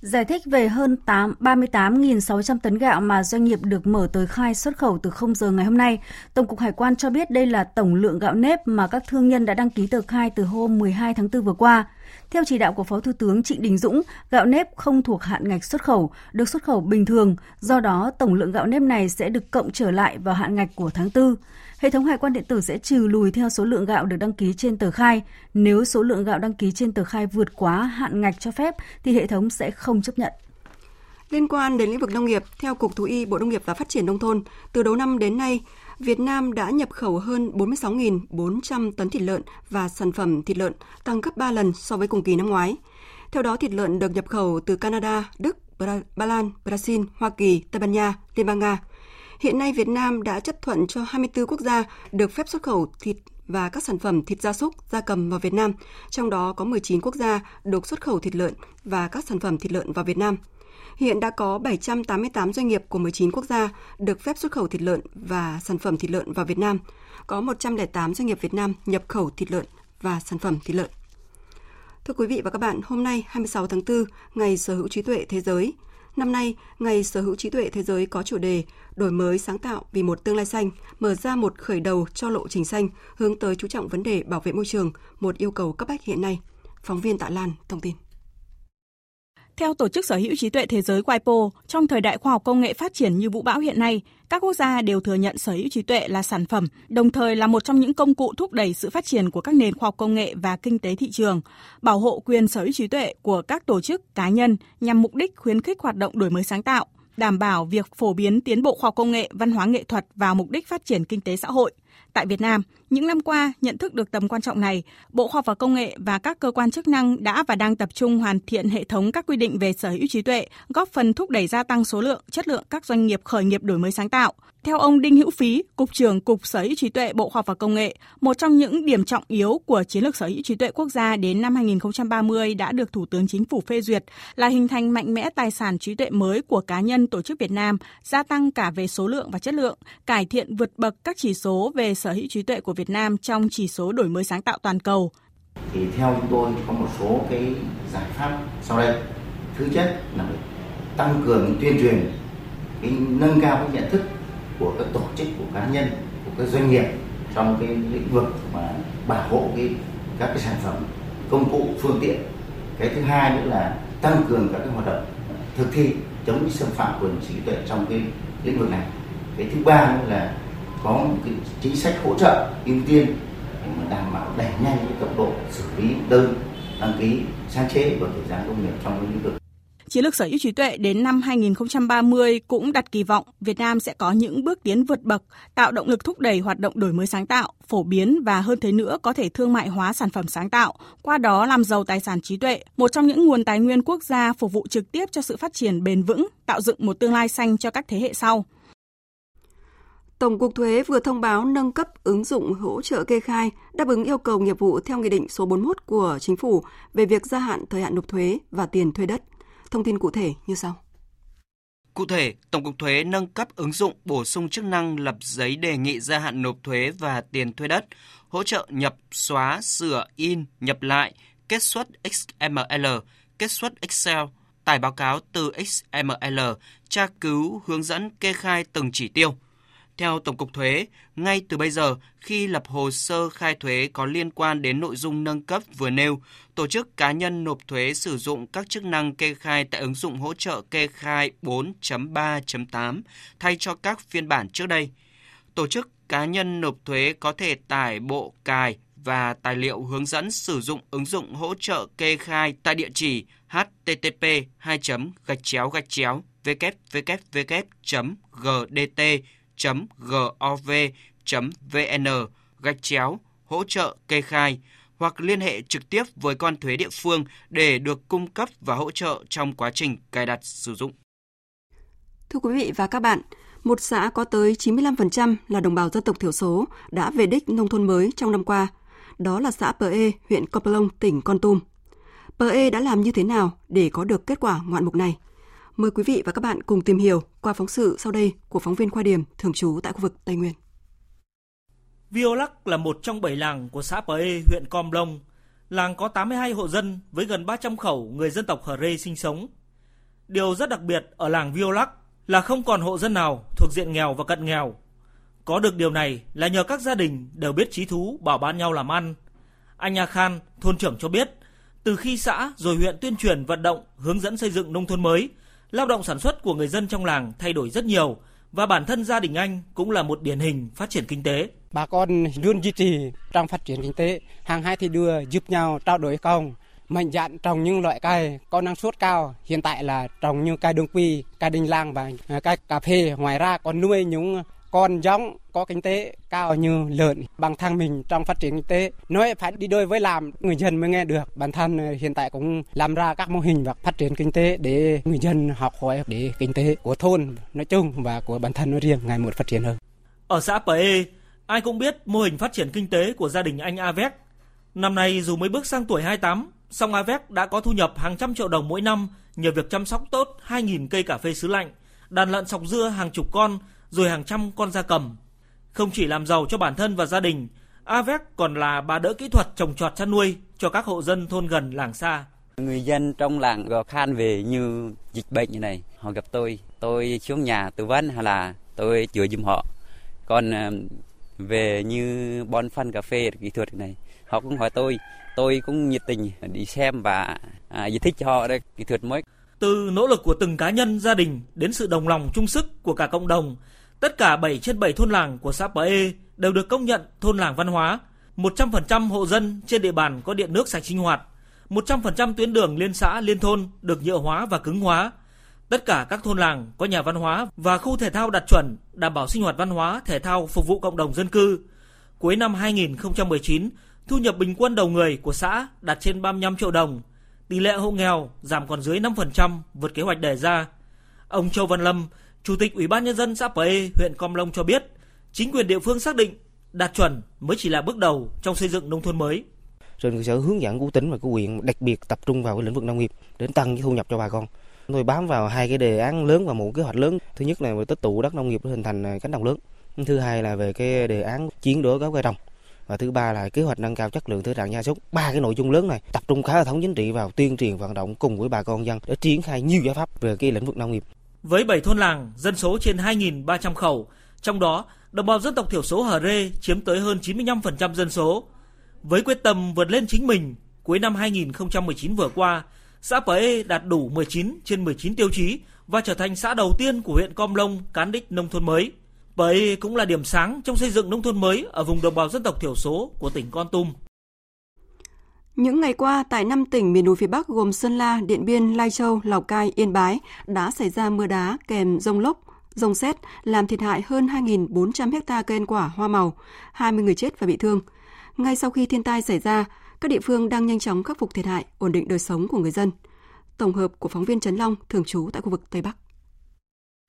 Giải thích về hơn ba mươi tám nghìn sáu trăm tấn gạo mà doanh nghiệp được mở tờ khai xuất khẩu từ không giờ ngày hôm nay, Tổng cục Hải quan cho biết đây là tổng lượng gạo nếp mà các thương nhân đã đăng ký tờ khai từ hôm mười hai tháng tư vừa qua. Theo chỉ đạo của Phó Thủ tướng Trịnh Đình Dũng, gạo nếp không thuộc hạn ngạch xuất khẩu, được xuất khẩu bình thường, do đó tổng lượng gạo nếp này sẽ được cộng trở lại vào hạn ngạch của tháng tư. Hệ thống hải quan điện tử sẽ trừ lùi theo số lượng gạo được đăng ký trên tờ khai. Nếu số lượng gạo đăng ký trên tờ khai vượt quá hạn ngạch cho phép thì hệ thống sẽ không chấp nhận. Liên quan đến lĩnh vực nông nghiệp, theo Cục Thú y, Bộ Nông nghiệp và Phát triển Nông thôn, từ đầu năm đến nay, Việt Nam đã nhập khẩu hơn bốn mươi sáu nghìn bốn trăm tấn thịt lợn và sản phẩm thịt lợn, tăng gấp ba lần so với cùng kỳ năm ngoái. Theo đó, thịt lợn được nhập khẩu từ Canada, Đức, Ba Lan, Brazil, Hoa Kỳ, Tây Ban Nha, Liên bang Nga. Hiện nay, Việt Nam đã chấp thuận cho hai mươi tư quốc gia được phép xuất khẩu thịt và các sản phẩm thịt gia súc, gia cầm vào Việt Nam, trong đó có mười chín quốc gia được xuất khẩu thịt lợn và các sản phẩm thịt lợn vào Việt Nam. Hiện đã có bảy trăm tám mươi tám doanh nghiệp của mười chín quốc gia được phép xuất khẩu thịt lợn và sản phẩm thịt lợn vào Việt Nam. Có một trăm lẻ tám doanh nghiệp Việt Nam nhập khẩu thịt lợn và sản phẩm thịt lợn. Thưa quý vị và các bạn, hôm nay hai mươi sáu tháng tư, Ngày Sở hữu trí tuệ thế giới. Năm nay, Ngày Sở hữu trí tuệ thế giới có chủ đề Đổi mới sáng tạo vì một tương lai xanh, mở ra một khởi đầu cho lộ trình xanh, hướng tới chú trọng vấn đề bảo vệ môi trường, một yêu cầu cấp bách hiện nay. Phóng viên Tạ Lan thông tin. Theo Tổ chức Sở hữu trí tuệ thế giới WIPO, trong thời đại khoa học công nghệ phát triển như vũ bão hiện nay, các quốc gia đều thừa nhận sở hữu trí tuệ là sản phẩm, đồng thời là một trong những công cụ thúc đẩy sự phát triển của các nền khoa học công nghệ và kinh tế thị trường, bảo hộ quyền sở hữu trí tuệ của các tổ chức, cá nhân nhằm mục đích khuyến khích hoạt động đổi mới sáng tạo, đảm bảo việc phổ biến tiến bộ khoa học công nghệ, văn hóa nghệ thuật vào mục đích phát triển kinh tế xã hội. Tại Việt Nam, những năm qua, nhận thức được tầm quan trọng này, Bộ Khoa học và Công nghệ và các cơ quan chức năng đã và đang tập trung hoàn thiện hệ thống các quy định về sở hữu trí tuệ, góp phần thúc đẩy gia tăng số lượng, chất lượng các doanh nghiệp khởi nghiệp đổi mới sáng tạo. Theo ông Đinh Hữu Phí, Cục trưởng Cục Sở hữu trí tuệ Bộ Khoa học và Công nghệ, một trong những điểm trọng yếu của Chiến lược Sở hữu trí tuệ quốc gia đến năm hai không ba không đã được Thủ tướng Chính phủ phê duyệt là hình thành mạnh mẽ tài sản trí tuệ mới của cá nhân, tổ chức Việt Nam, gia tăng cả về số lượng và chất lượng, cải thiện vượt bậc các chỉ số về sở hữu trí tuệ của Việt Nam trong chỉ số đổi mới sáng tạo toàn cầu. Thì theo chúng tôi có một số cái giải pháp sau đây. Thứ nhất là tăng cường tuyên truyền, cái nâng cao cái nhận thức của các tổ chức, của cá nhân, của các doanh nghiệp trong cái lĩnh vực mà bảo hộ cái các cái sản phẩm, công cụ, phương tiện. Cái thứ hai nữa là tăng cường các cái hoạt động thực thi chống xâm phạm quyền trí tuệ trong cái lĩnh vực này. Cái thứ ba nữa là có một cái chính sách hỗ trợ ưu tiên để đảm bảo đẩy nhanh cái tốc độ xử lý đơn đăng ký sáng chế và thời gian công nghiệp trong lĩnh vực. Chiến lược sở hữu trí tuệ đến năm hai không ba không cũng đặt kỳ vọng Việt Nam sẽ có những bước tiến vượt bậc, tạo động lực thúc đẩy hoạt động đổi mới sáng tạo, phổ biến và hơn thế nữa có thể thương mại hóa sản phẩm sáng tạo, qua đó làm giàu tài sản trí tuệ, một trong những nguồn tài nguyên quốc gia phục vụ trực tiếp cho sự phát triển bền vững, tạo dựng một tương lai xanh cho các thế hệ sau. Tổng Cục Thuế vừa thông báo nâng cấp ứng dụng hỗ trợ kê khai đáp ứng yêu cầu nghiệp vụ theo Nghị định số bốn mươi mốt của Chính phủ về việc gia hạn thời hạn nộp thuế và tiền thuê đất. Thông tin cụ thể như sau. Cụ thể, Tổng Cục Thuế nâng cấp ứng dụng bổ sung chức năng lập giấy đề nghị gia hạn nộp thuế và tiền thuê đất, hỗ trợ nhập, xóa, sửa, in, nhập lại, kết xuất ích em lờ, kết xuất Excel, tải báo cáo từ ích em lờ, tra cứu hướng dẫn kê khai từng chỉ tiêu. Theo Tổng cục Thuế, ngay từ bây giờ, khi lập hồ sơ khai thuế có liên quan đến nội dung nâng cấp vừa nêu, tổ chức cá nhân nộp thuế sử dụng các chức năng kê khai tại ứng dụng hỗ trợ kê khai bốn chấm ba chấm tám thay cho các phiên bản trước đây. Tổ chức cá nhân nộp thuế có thể tải bộ cài và tài liệu hướng dẫn sử dụng ứng dụng hỗ trợ kê khai tại địa chỉ http://www.gdt.gov.vn gạch chéo hỗ trợ kê khai hoặc liên hệ trực tiếp với cơ quan thuế địa phương để được cung cấp và hỗ trợ trong quá trình cài đặt sử dụng. Thưa quý vị và các bạn, một xã có tới chín mươi lăm phần trăm là đồng bào dân tộc thiểu số đã về đích nông thôn mới trong năm qua. Đó là xã Pơ E, huyện Con Plong, tỉnh Kon Tum. Pơ E đã làm như thế nào để có được kết quả ngoạn mục này? Mời quý vị và các bạn cùng tìm hiểu qua phóng sự sau đây của phóng viên Khoa Điểm, thường trú tại khu vực Tây Nguyên. Vi Ô Lắk là một trong bảy làng của xã Pơ E, huyện Con Plong. Làng có tám mươi hai hộ dân với gần ba trăm khẩu người dân tộc Hờ Rê sinh sống. Điều rất đặc biệt ở làng Vi Ô Lắk là không còn hộ dân nào thuộc diện nghèo và cận nghèo. Có được điều này là nhờ các gia đình đều biết chí thú bảo ban nhau làm ăn. Anh A Khan, thôn trưởng cho biết, từ khi xã rồi huyện tuyên truyền vận động hướng dẫn xây dựng nông thôn mới, lao động sản xuất của người dân trong làng thay đổi rất nhiều và bản thân gia đình anh cũng là một điển hình phát triển kinh tế. Bà con luôn duy trì trong phát triển kinh tế, hàng hai thì đưa giúp nhau trao đổi công, mạnh dạn trồng những loại cây có năng suất cao, hiện tại là trồng như cây đương quy, cây đinh lăng và cây cà phê, ngoài ra còn nuôi những con giống có kinh tế cao như lợn. Bản thân mình trong phát triển kinh tế nói phải đi đôi với làm, người dân mới nghe được. Bản thân hiện tại cũng làm ra các mô hình và phát triển kinh tế để người dân học hỏi, để kinh tế của thôn nói chung và của bản thân nói riêng ngày một phát triển hơn. Ở xã Pơ E, ai cũng biết mô hình phát triển kinh tế của gia đình anh Avec. Năm nay dù mới bước sang tuổi hai mươi tám, song Avec đã có thu nhập hàng trăm triệu đồng mỗi năm nhờ việc chăm sóc tốt hai nghìn cây cà phê sứ lạnh, đàn lợn sọc dưa hàng chục con, rồi hàng trăm con gia cầm. Không chỉ làm giàu cho bản thân và gia đình, Avec còn là bà đỡ kỹ thuật trồng trọt chăn nuôi cho các hộ dân thôn gần làng xa. Người dân trong làng gặp khan về như dịch bệnh như này, họ gặp tôi, tôi xuống nhà tư vấn hay là tôi chữa giùm họ. Còn về như bón phân cà phê kỹ thuật này, họ cũng hỏi tôi, tôi cũng nhiệt tình đi xem và à, giải thích cho họ đây kỹ thuật mới. Từ nỗ lực của từng cá nhân, gia đình đến sự đồng lòng chung sức của cả cộng đồng, tất cả bảy trên bảy thôn làng của xã Pơ E đều được công nhận thôn làng văn hóa. một trăm phần trăm hộ dân trên địa bàn có điện nước sạch sinh hoạt, một trăm phần trăm tuyến đường liên xã liên thôn được nhựa hóa và cứng hóa. Tất cả các thôn làng có nhà văn hóa và khu thể thao đạt chuẩn, đảm bảo sinh hoạt văn hóa, thể thao phục vụ cộng đồng dân cư. Cuối năm hai nghìn không trăm mười chín, thu nhập bình quân đầu người của xã đạt trên ba mươi lăm triệu đồng. Tỷ lệ hộ nghèo giảm còn dưới năm phần trăm, vượt kế hoạch đề ra. Ông Châu Văn Lâm, Chủ tịch Ủy ban Nhân dân xã Pơ E, huyện Con Plong cho biết, chính quyền địa phương xác định đạt chuẩn mới chỉ là bước đầu trong xây dựng nông thôn mới. Trên cơ sở hướng dẫn của tỉnh và của huyện, đặc biệt tập trung vào cái lĩnh vực nông nghiệp để tăng cái thu nhập cho bà con. Tôi bám vào hai cái đề án lớn và một kế hoạch lớn. Thứ nhất là về tích tụ đất nông nghiệp để hình thành cánh đồng lớn. Thứ hai là về cái đề án chiến đối gáo cây đồng. Và thứ ba là kế hoạch nâng cao chất lượng thứ đàn gia súc. Ba cái nội dung lớn này tập trung khá hệ thống chính trị vào tuyên truyền vận động cùng với bà con dân để triển khai nhiều giải pháp về cái lĩnh vực nông nghiệp. Với bảy thôn làng, dân số trên hai nghìn ba trăm khẩu, trong đó đồng bào dân tộc thiểu số Hờ Rê chiếm tới hơn chín mươi lăm phần trăm dân số. Với quyết tâm vượt lên chính mình, cuối năm hai nghìn không trăm mười chín vừa qua, xã Pơ E đạt đủ mười chín trên mười chín tiêu chí và trở thành xã đầu tiên của huyện Con Plong cán đích nông thôn mới. Pơ E cũng là điểm sáng trong xây dựng nông thôn mới ở vùng đồng bào dân tộc thiểu số của tỉnh Kon Tum. Những ngày qua, tại năm tỉnh miền núi phía Bắc gồm Sơn La, Điện Biên, Lai Châu, Lào Cai, Yên Bái đã xảy ra mưa đá kèm dông lốc, dông sét làm thiệt hại hơn hai nghìn bốn trăm ha cây ăn quả hoa màu, hai mươi người chết và bị thương. Ngay sau khi thiên tai xảy ra, các địa phương đang nhanh chóng khắc phục thiệt hại, ổn định đời sống của người dân. Tổng hợp của phóng viên Trấn Long, thường trú tại khu vực Tây Bắc.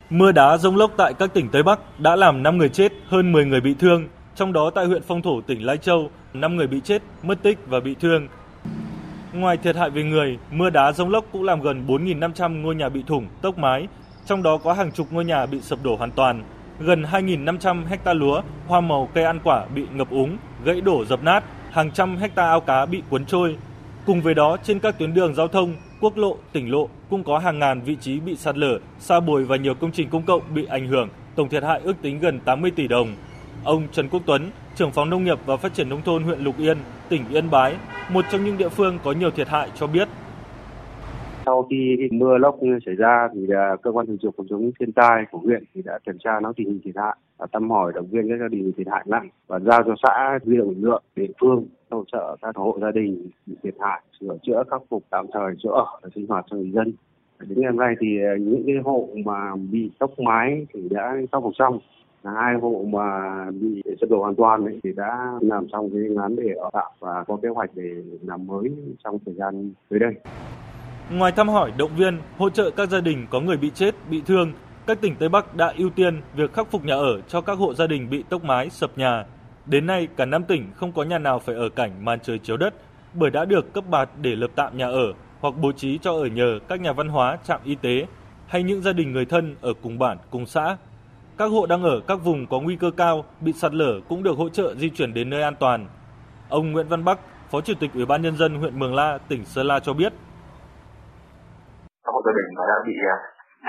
Mưa đá dông lốc tại các tỉnh Tây Bắc đã làm năm người chết, hơn mười người bị thương, trong đó tại huyện Phong Thổ, tỉnh Lai Châu, năm người bị chết, mất tích và bị thương. Ngoài thiệt hại về người, mưa đá dông lốc cũng làm gần bốn nghìn năm trăm ngôi nhà bị thủng, tốc mái, trong đó có hàng chục ngôi nhà bị sập đổ hoàn toàn, gần hai nghìn năm trăm ha lúa, hoa màu, cây ăn quả bị ngập úng, gãy đổ dập nát, hàng trăm ha ao cá bị cuốn trôi. Cùng với đó, trên các tuyến đường giao thông, quốc lộ, tỉnh lộ cũng có hàng ngàn vị trí bị sạt lở, sa bồi và nhiều công trình công cộng bị ảnh hưởng, tổng thiệt hại ước tính gần tám mươi tỷ đồng. Ông Trần Quốc Tuấn, trưởng phòng nông nghiệp và phát triển nông thôn huyện Lục Yên, tỉnh Yên Bái, một trong những địa phương có nhiều thiệt hại cho biết. Sau khi mưa lốc xảy ra thì cơ quan thường trực phòng chống thiên tai của huyện thì đã kiểm tra nắm tình hình thiệt hại, thăm hỏi động viên các gia đình thiệt hại nặng và giao cho xã huy động lực lượng địa phương hỗ trợ các hộ gia đình bị thiệt hại, sửa chữa khắc phục tạm thời chỗ ở và sinh hoạt cho người dân. Đến ngày hôm nay thì những cái hộ mà bị tốc mái thì đã khắc phục xong. Hai hộ mà bị sập đổ hoàn toàn thì đã làm xong cái phương án để ở tạm và có kế hoạch để làm mới trong thời gian tới đây. Ngoài thăm hỏi, động viên, hỗ trợ các gia đình có người bị chết, bị thương, các tỉnh Tây Bắc đã ưu tiên việc khắc phục nhà ở cho các hộ gia đình bị tốc mái, sập nhà. Đến nay, cả năm tỉnh không có nhà nào phải ở cảnh màn trời chiếu đất bởi đã được cấp bạt để lập tạm nhà ở hoặc bố trí cho ở nhờ các nhà văn hóa, trạm y tế hay những gia đình người thân ở cùng bản, cùng xã. Các hộ đang ở các vùng có nguy cơ cao, bị sạt lở cũng được hỗ trợ di chuyển đến nơi an toàn. Ông Nguyễn Văn Bắc, Phó Chủ tịch Ủy ban Nhân dân huyện Mường La, tỉnh Sơn La cho biết. Các hộ gia đình đã bị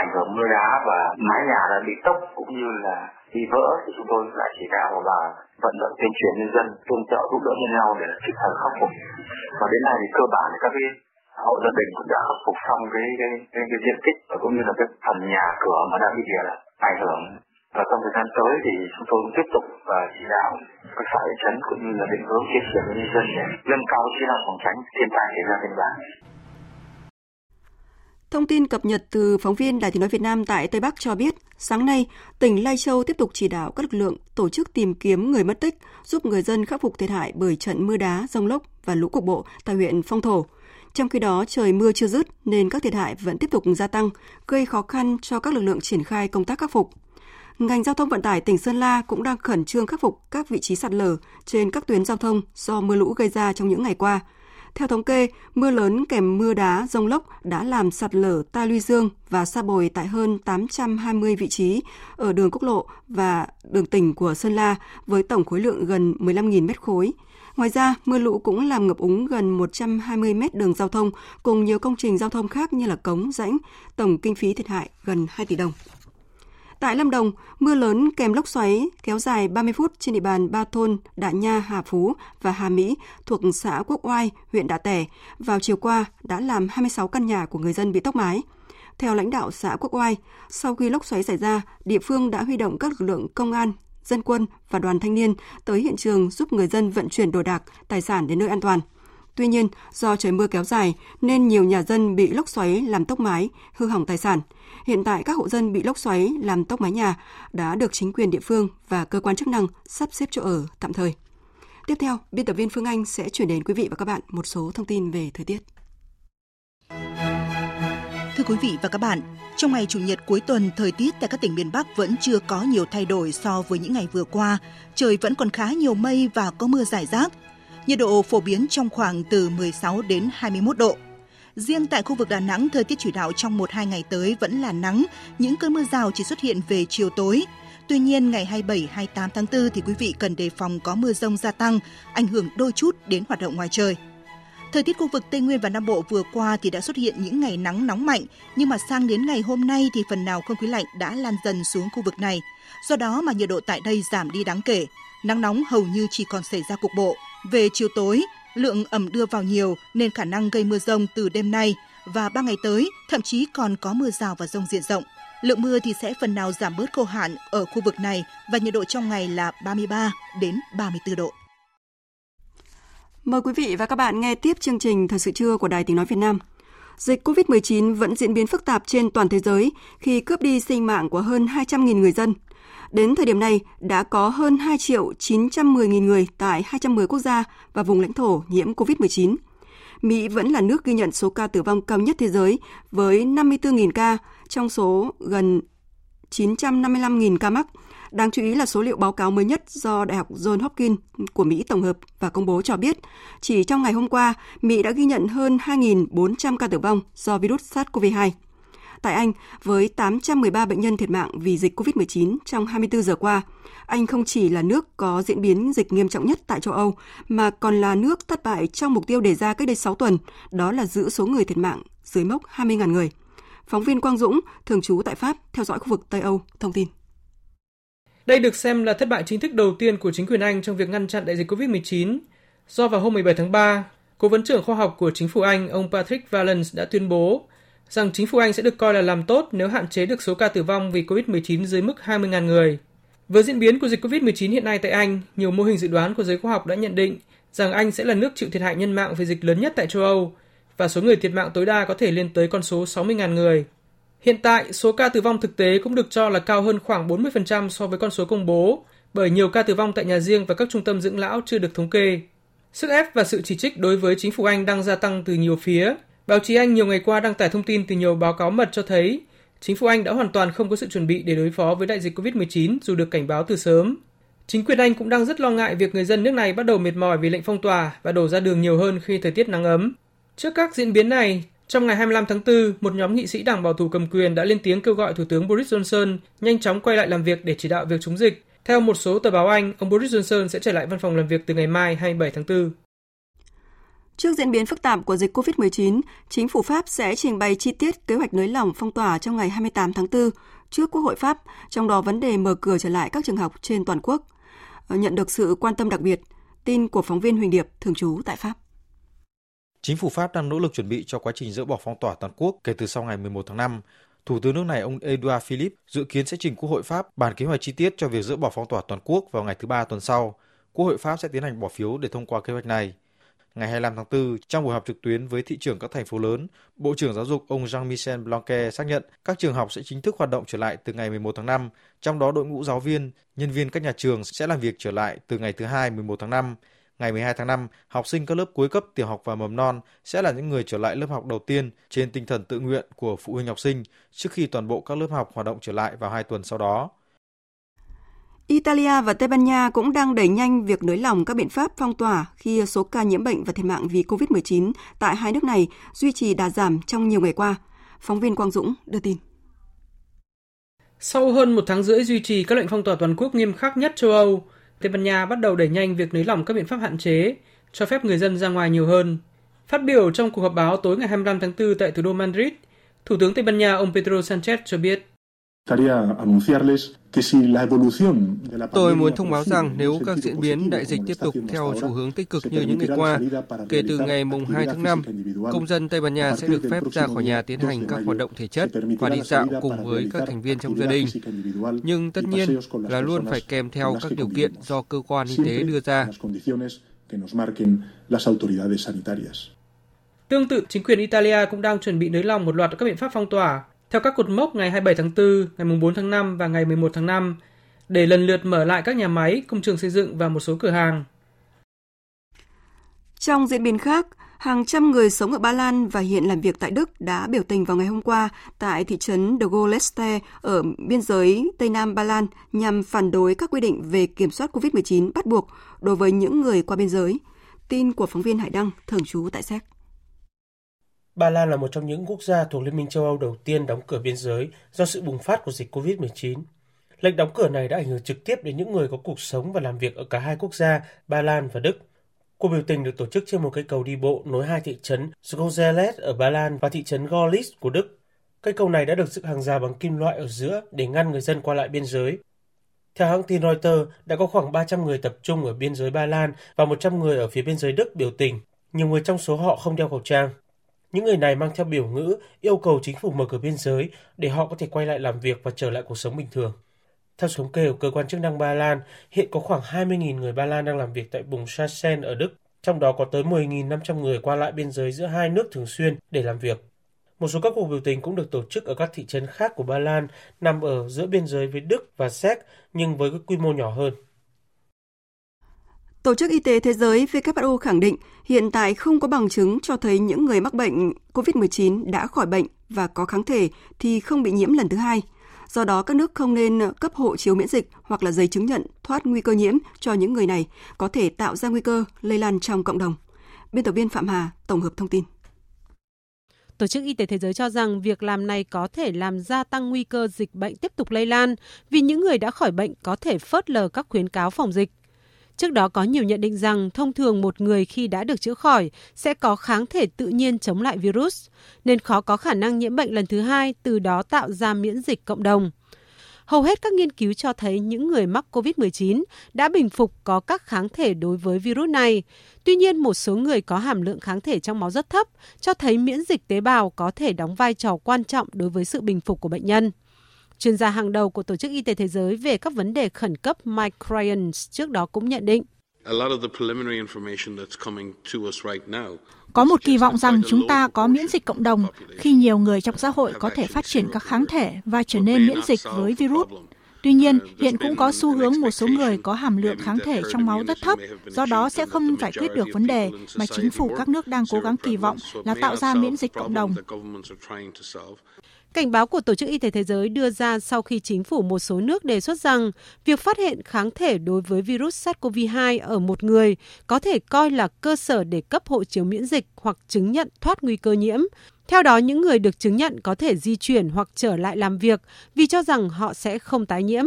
ảnh hưởng mưa đá và mái nhà đã bị tốc cũng như là bị vỡ thì chúng tôi lại chỉ đạo và vận động tuyên truyền nhân dân tương trợ giúp đỡ nhân nhau để kịp thời khắc phục. Và đến nay thì cơ bản các cái hộ gia đình cũng đã khắc phục xong cái cái, cái, cái diện tích và cũng như là cái phần nhà cửa mà đã bị ảnh hưởng. Và trong thời gian tới thì chúng tôi tiếp tục và chỉ đạo các xã thị trấn cũng như là định hướng tuyên truyền với nhân dân để nâng cao kỹ năng phòng tránh thiên tai xảy ra trên địa bàn. Thông tin cập nhật từ phóng viên Đài Tiếng nói Việt Nam tại Tây Bắc cho biết, sáng nay, tỉnh Lai Châu tiếp tục chỉ đạo các lực lượng tổ chức tìm kiếm người mất tích, giúp người dân khắc phục thiệt hại bởi trận mưa đá, dông lốc và lũ cục bộ tại huyện Phong Thổ. Trong khi đó, trời mưa chưa dứt nên các thiệt hại vẫn tiếp tục gia tăng, gây khó khăn cho các lực lượng triển khai công tác khắc phục. Ngành giao thông vận tải tỉnh Sơn La cũng đang khẩn trương khắc phục các vị trí sạt lở trên các tuyến giao thông do mưa lũ gây ra trong những ngày qua. Theo thống kê, mưa lớn kèm mưa đá, dông lốc đã làm sạt lở ta luy dương và sa bồi tại hơn tám trăm hai mươi vị trí ở đường quốc lộ và đường tỉnh của Sơn La với tổng khối lượng gần mười lăm nghìn mét khối. Ngoài ra, mưa lũ cũng làm ngập úng gần một trăm hai mươi mét đường giao thông cùng nhiều công trình giao thông khác như là cống, rãnh, tổng kinh phí thiệt hại gần hai tỷ đồng. Tại Lâm Đồng, mưa lớn kèm lốc xoáy kéo dài ba mươi phút trên địa bàn ba thôn Đạ Nha, Hà Phú và Hà Mỹ thuộc xã Quốc Oai, huyện Đạ Tẻ vào chiều qua đã làm hai mươi sáu căn nhà của người dân bị tốc mái. Theo lãnh đạo xã Quốc Oai, sau khi lốc xoáy xảy ra, địa phương đã huy động các lực lượng công an, dân quân và đoàn thanh niên tới hiện trường giúp người dân vận chuyển đồ đạc, tài sản đến nơi an toàn. Tuy nhiên, do trời mưa kéo dài nên nhiều nhà dân bị lốc xoáy làm tốc mái, hư hỏng tài sản. Hiện tại các hộ dân bị lốc xoáy làm tốc mái nhà đã được chính quyền địa phương và cơ quan chức năng sắp xếp chỗ ở tạm thời. Tiếp theo, biên tập viên Phương Anh sẽ chuyển đến quý vị và các bạn một số thông tin về thời tiết. Thưa quý vị và các bạn, trong ngày Chủ nhật cuối tuần, thời tiết tại các tỉnh miền Bắc vẫn chưa có nhiều thay đổi so với những ngày vừa qua. Trời vẫn còn khá nhiều mây và có mưa rải rác. Nhiệt độ phổ biến trong khoảng từ mười sáu đến hai mươi mốt độ. Riêng tại khu vực Đà Nẵng, thời tiết chủ đạo trong một đến hai ngày tới vẫn là nắng, những cơn mưa rào chỉ xuất hiện về chiều tối. Tuy nhiên, ngày hai mươi bảy đến hai mươi tám tháng tư thì quý vị cần đề phòng có mưa dông gia tăng, ảnh hưởng đôi chút đến hoạt động ngoài trời. Thời tiết khu vực Tây Nguyên và Nam Bộ vừa qua thì đã xuất hiện những ngày nắng nóng mạnh, nhưng mà sang đến ngày hôm nay thì phần nào không khí lạnh đã lan dần xuống khu vực này. Do đó mà nhiệt độ tại đây giảm đi đáng kể, nắng nóng hầu như chỉ còn xảy ra cục bộ. Về chiều tối, lượng ẩm đưa vào nhiều nên khả năng gây mưa dông từ đêm nay và ba ngày tới, thậm chí còn có mưa rào và dông diện rộng. Lượng mưa thì sẽ phần nào giảm bớt khô hạn ở khu vực này và nhiệt độ trong ngày là ba mươi ba đến ba mươi tư độ. Mời quý vị và các bạn nghe tiếp chương trình Thời sự trưa của Đài Tiếng nói Việt Nam. Dịch cô vít mười chín vẫn diễn biến phức tạp trên toàn thế giới khi cướp đi sinh mạng của hơn hai trăm nghìn người dân. Đến thời điểm này, đã có hơn hai triệu chín trăm mười nghìn người tại hai trăm mười quốc gia và vùng lãnh thổ nhiễm cô vít mười chín. Mỹ vẫn là nước ghi nhận số ca tử vong cao nhất thế giới với năm mươi tư nghìn ca, trong số gần chín trăm năm mươi lăm nghìn ca mắc. Đáng chú ý là số liệu báo cáo mới nhất do Đại học Johns Hopkins của Mỹ tổng hợp và công bố cho biết, chỉ trong ngày hôm qua, Mỹ đã ghi nhận hơn hai nghìn bốn trăm ca tử vong do virus SARS-cô vê hai. Tại Anh, với tám trăm mười ba bệnh nhân thiệt mạng vì dịch cô vít mười chín trong hai mươi tư giờ qua, Anh không chỉ là nước có diễn biến dịch nghiêm trọng nhất tại châu Âu, mà còn là nước thất bại trong mục tiêu đề ra cách đây sáu tuần, đó là giữ số người thiệt mạng dưới mốc hai mươi nghìn người. Phóng viên Quang Dũng, thường trú tại Pháp, theo dõi khu vực Tây Âu, thông tin. Đây được xem là thất bại chính thức đầu tiên của chính quyền Anh trong việc ngăn chặn đại dịch cô vít mười chín. Do vào hôm mười bảy tháng ba, Cố vấn trưởng khoa học của chính phủ Anh, ông Patrick Vallance đã tuyên bố rằng chính phủ Anh sẽ được coi là làm tốt nếu hạn chế được số ca tử vong vì cô vít mười chín dưới mức hai mươi nghìn người. Với diễn biến của dịch cô vít mười chín hiện nay tại Anh, nhiều mô hình dự đoán của giới khoa học đã nhận định rằng Anh sẽ là nước chịu thiệt hại nhân mạng về dịch lớn nhất tại châu Âu và số người thiệt mạng tối đa có thể lên tới con số sáu mươi nghìn người. Hiện tại, số ca tử vong thực tế cũng được cho là cao hơn khoảng bốn mươi phần trăm so với con số công bố, bởi nhiều ca tử vong tại nhà riêng và các trung tâm dưỡng lão chưa được thống kê. Sức ép và sự chỉ trích đối với chính phủ Anh đang gia tăng từ nhiều phía. Báo chí Anh nhiều ngày qua đăng tải thông tin từ nhiều báo cáo mật cho thấy chính phủ Anh đã hoàn toàn không có sự chuẩn bị để đối phó với đại dịch covid mười chín dù được cảnh báo từ sớm. Chính quyền Anh cũng đang rất lo ngại việc người dân nước này bắt đầu mệt mỏi vì lệnh phong tỏa và đổ ra đường nhiều hơn khi thời tiết nắng ấm. Trước các diễn biến này, trong ngày hai mươi lăm tháng tư, một nhóm nghị sĩ đảng bảo thủ cầm quyền đã lên tiếng kêu gọi Thủ tướng Boris Johnson nhanh chóng quay lại làm việc để chỉ đạo việc chống dịch. Theo một số tờ báo Anh, ông Boris Johnson sẽ trở lại văn phòng làm việc từ ngày mai hai mươi bảy tháng tư. Trước diễn biến phức tạp của dịch covid mười chín, chính phủ Pháp sẽ trình bày chi tiết kế hoạch nới lỏng phong tỏa trong ngày hai mươi tám tháng tư trước Quốc hội Pháp, trong đó vấn đề mở cửa trở lại các trường học trên toàn quốc. Nhận được sự quan tâm đặc biệt, tin của phóng viên Huỳnh Điệp, thường trú tại Pháp. Chính phủ Pháp đang nỗ lực chuẩn bị cho quá trình dỡ bỏ phong tỏa toàn quốc kể từ sau ngày mười một tháng năm. Thủ tướng nước này ông Edouard Philippe dự kiến sẽ trình Quốc hội Pháp bàn kế hoạch chi tiết cho việc dỡ bỏ phong tỏa toàn quốc vào ngày thứ ba tuần sau. Quốc hội Pháp sẽ tiến hành bỏ phiếu để thông qua kế hoạch này. Ngày hai mươi lăm tháng tư, trong buổi họp trực tuyến với thị trưởng các thành phố lớn, Bộ trưởng Giáo dục ông Jean-Michel Blanquer xác nhận các trường học sẽ chính thức hoạt động trở lại từ ngày mười một tháng năm, trong đó đội ngũ giáo viên, nhân viên các nhà trường sẽ làm việc trở lại từ ngày thứ hai mười một tháng năm. Ngày mười hai tháng năm, học sinh các lớp cuối cấp tiểu học và mầm non sẽ là những người trở lại lớp học đầu tiên trên tinh thần tự nguyện của phụ huynh học sinh trước khi toàn bộ các lớp học hoạt động trở lại vào hai tuần sau đó. Italia và Tây Ban Nha cũng đang đẩy nhanh việc nới lỏng các biện pháp phong tỏa khi số ca nhiễm bệnh và thiệt mạng vì covid mười chín tại hai nước này duy trì đà giảm trong nhiều ngày qua. Phóng viên Quang Dũng đưa tin. Sau hơn một tháng rưỡi duy trì các lệnh phong tỏa toàn quốc nghiêm khắc nhất châu Âu, Tây Ban Nha bắt đầu đẩy nhanh việc nới lỏng các biện pháp hạn chế, cho phép người dân ra ngoài nhiều hơn. Phát biểu trong cuộc họp báo tối ngày hai mươi lăm tháng tư tại thủ đô Madrid, Thủ tướng Tây Ban Nha ông Pedro Sanchez cho biết: Tôi muốn thông báo rằng nếu các diễn biến đại dịch tiếp tục theo xu hướng tích cực như những ngày qua, kể từ ngày hai tháng năm, công dân Tây Ban Nha sẽ được phép ra khỏi nhà tiến hành các hoạt động thể chất và đi dạo cùng với các thành viên trong gia đình. Nhưng tất nhiên là luôn phải kèm theo các điều kiện do cơ quan y tế đưa ra. Tương tự, chính quyền Italia cũng đang chuẩn bị nới lỏng một loạt các biện pháp phong tỏa theo các cột mốc ngày hai mươi bảy tháng tư, ngày bốn tháng năm và ngày mười một tháng năm để lần lượt mở lại các nhà máy, công trường xây dựng và một số cửa hàng. Trong diễn biến khác, hàng trăm người sống ở Ba Lan và hiện làm việc tại Đức đã biểu tình vào ngày hôm qua tại thị trấn De Goleste ở biên giới Tây Nam Ba Lan nhằm phản đối các quy định về kiểm soát covid mười chín bắt buộc đối với những người qua biên giới. Tin của phóng viên Hải Đăng, thường trú tại Séc. Ba Lan là một trong những quốc gia thuộc Liên minh châu Âu đầu tiên đóng cửa biên giới do sự bùng phát của dịch covid mười chín. Lệnh đóng cửa này đã ảnh hưởng trực tiếp đến những người có cuộc sống và làm việc ở cả hai quốc gia, Ba Lan và Đức. Cuộc biểu tình được tổ chức trên một cây cầu đi bộ nối hai thị trấn Zgozelet ở Ba Lan và thị trấn Görlitz của Đức. Cây cầu này đã được dựng hàng rào bằng kim loại ở giữa để ngăn người dân qua lại biên giới. Theo hãng tin Reuters, đã có khoảng ba trăm người tập trung ở biên giới Ba Lan và một trăm người ở phía biên giới Đức biểu tình. Nhiều người trong số họ không đeo khẩu trang. Những người này mang theo biểu ngữ yêu cầu chính phủ mở cửa biên giới để họ có thể quay lại làm việc và trở lại cuộc sống bình thường. Theo thống kê của cơ quan chức năng Ba Lan, hiện có khoảng hai mươi nghìn người Ba Lan đang làm việc tại vùng Sachsen ở Đức, trong đó có tới mười nghìn năm trăm người qua lại biên giới giữa hai nước thường xuyên để làm việc. Một số các cuộc biểu tình cũng được tổ chức ở các thị trấn khác của Ba Lan nằm ở giữa biên giới với Đức và Séc nhưng với quy mô nhỏ hơn. Tổ chức Y tế Thế giới W H O khẳng định hiện tại không có bằng chứng cho thấy những người mắc bệnh covid mười chín đã khỏi bệnh và có kháng thể thì không bị nhiễm lần thứ hai. Do đó, các nước không nên cấp hộ chiếu miễn dịch hoặc là giấy chứng nhận thoát nguy cơ nhiễm cho những người này, có thể tạo ra nguy cơ lây lan trong cộng đồng. Biên tập viên Phạm Hà tổng hợp thông tin. Tổ chức Y tế Thế giới cho rằng việc làm này có thể làm gia tăng nguy cơ dịch bệnh tiếp tục lây lan vì những người đã khỏi bệnh có thể phớt lờ các khuyến cáo phòng dịch. Trước đó có nhiều nhận định rằng thông thường một người khi đã được chữa khỏi sẽ có kháng thể tự nhiên chống lại virus, nên khó có khả năng nhiễm bệnh lần thứ hai, từ đó tạo ra miễn dịch cộng đồng. Hầu hết các nghiên cứu cho thấy những người mắc covid mười chín đã bình phục có các kháng thể đối với virus này. Tuy nhiên, một số người có hàm lượng kháng thể trong máu rất thấp, cho thấy miễn dịch tế bào có thể đóng vai trò quan trọng đối với sự bình phục của bệnh nhân. Chuyên gia hàng đầu của Tổ chức Y tế Thế giới về các vấn đề khẩn cấp Mike Ryan trước đó cũng nhận định. Có một kỳ vọng rằng chúng ta có miễn dịch cộng đồng khi nhiều người trong xã hội có thể phát triển các kháng thể và trở nên miễn dịch với virus. Tuy nhiên, hiện cũng có xu hướng một số người có hàm lượng kháng thể trong máu rất thấp, do đó sẽ không giải quyết được vấn đề mà chính phủ các nước đang cố gắng kỳ vọng là tạo ra miễn dịch cộng đồng. Cảnh báo của Tổ chức Y tế Thế giới đưa ra sau khi chính phủ một số nước đề xuất rằng việc phát hiện kháng thể đối với virus SARS-cô vê hai ở một người có thể coi là cơ sở để cấp hộ chiếu miễn dịch hoặc chứng nhận thoát nguy cơ nhiễm. Theo đó, những người được chứng nhận có thể di chuyển hoặc trở lại làm việc vì cho rằng họ sẽ không tái nhiễm.